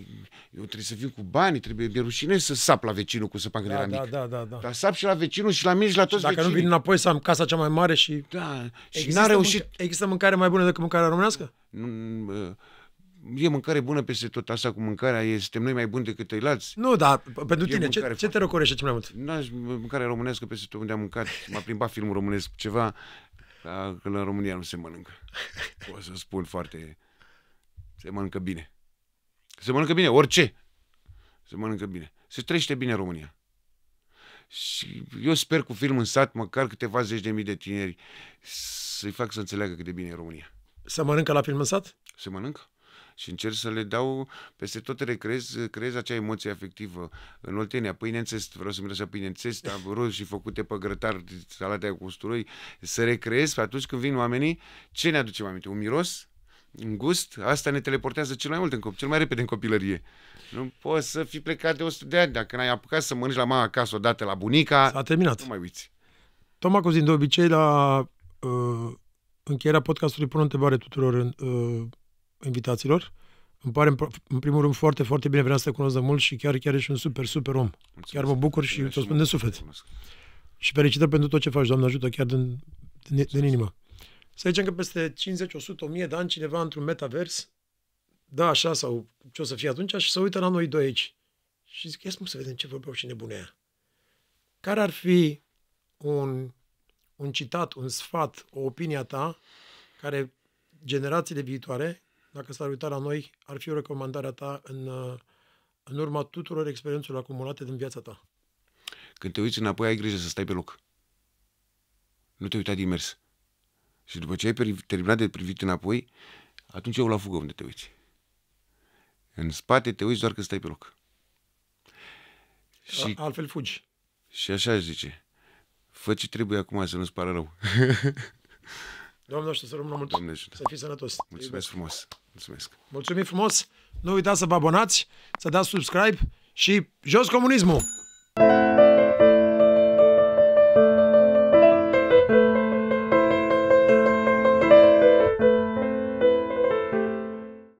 eu trebuie să fiu cu banii, trebuie, mi-e rușine să sap la vecinul cu săpa când era mic. Da, da, da, da. Dar sap și la vecinul și la mine și la toți vecinii. Dacă nu vin înapoi să am casa cea mai mare și... Da, și n-a reușit. Există mâncare mai bună decât mâncarea românească? E mâncare bună peste tot, asta cu mâncarea, e, suntem noi mai buni decât tăilați. Nu, dar pentru tine, ce, ce te răcorește cel mai mult? N-aș, mâncarea românească peste tot unde am mâncat, m-a plimbat filmul românesc ceva, dar că la România nu se mănâncă. Pot să spun foarte... Se mănâncă bine. Se mănâncă bine, orice. Se mănâncă bine. Se trăiește bine România. Și eu sper cu film în sat, măcar câteva zeci de mii de tineri, să-i fac să înțeleagă cât de bine e România. Se mănâncă la film în sat? Se mănâncă. Și încerc să le dau, peste tot recreez, creez acea emoție afectivă. În Oltenia, pâine în țest, vreau să-mi răsă pâine în țest, roz și făcute pe grătar, salatea cu usturoi, să recreez atunci când vin oamenii, ce ne aducem aminte? Un miros? Un gust? Asta ne teleportează cel mai mult, în cop, cel mai repede în copilărie. Nu poți să fii plecat de o sută de ani, dacă n-ai apucat să mănânci la mama acasă odată, la bunica, s-a terminat. Nu mai uiți. Toma Cuzin, de obicei, la uh, încheierea podcastului, pun o întrebare tuturor în, uh, invitaților. Îmi pare, în primul rând, foarte, foarte bine, vreau să te cunosc de mult și chiar, chiar ești un super, super om. Mulțumesc. Chiar mă bucur și te-o spun de suflet. Mulțumesc. Și fericită pentru tot ce faci, Doamne ajută, chiar din, din, din inimă. Să zicem că peste cincizeci, o sută, o mie de ani cineva într-un metavers, da, așa, sau ce o să fie atunci, și să uită la noi doi aici. Și zic, ia să vedem ce vorbeau și nebunea. Care ar fi un, un citat, un sfat, o opinia ta, care generațiile viitoare, dacă s-ar uita la noi, ar fi o recomandare a ta în, în urma tuturor experiențelor acumulate din viața ta? Când te uiți înapoi, ai grijă să stai pe loc. Nu te uita din mers. Și după ce ai terminat de privit înapoi, atunci eu la fugă unde te uiți. În spate te uiți doar că stai pe loc. Și altfel fugi. Și așa își zice. Fă ce trebuie acum să nu-ți pară rău. Doamne ajută, să rămână mult. Să fii sănătos. Mulțumesc frumos. Mulțumesc. Mulțumim frumos. Nu uitați să vă abonați, să dați subscribe și jos comunismul!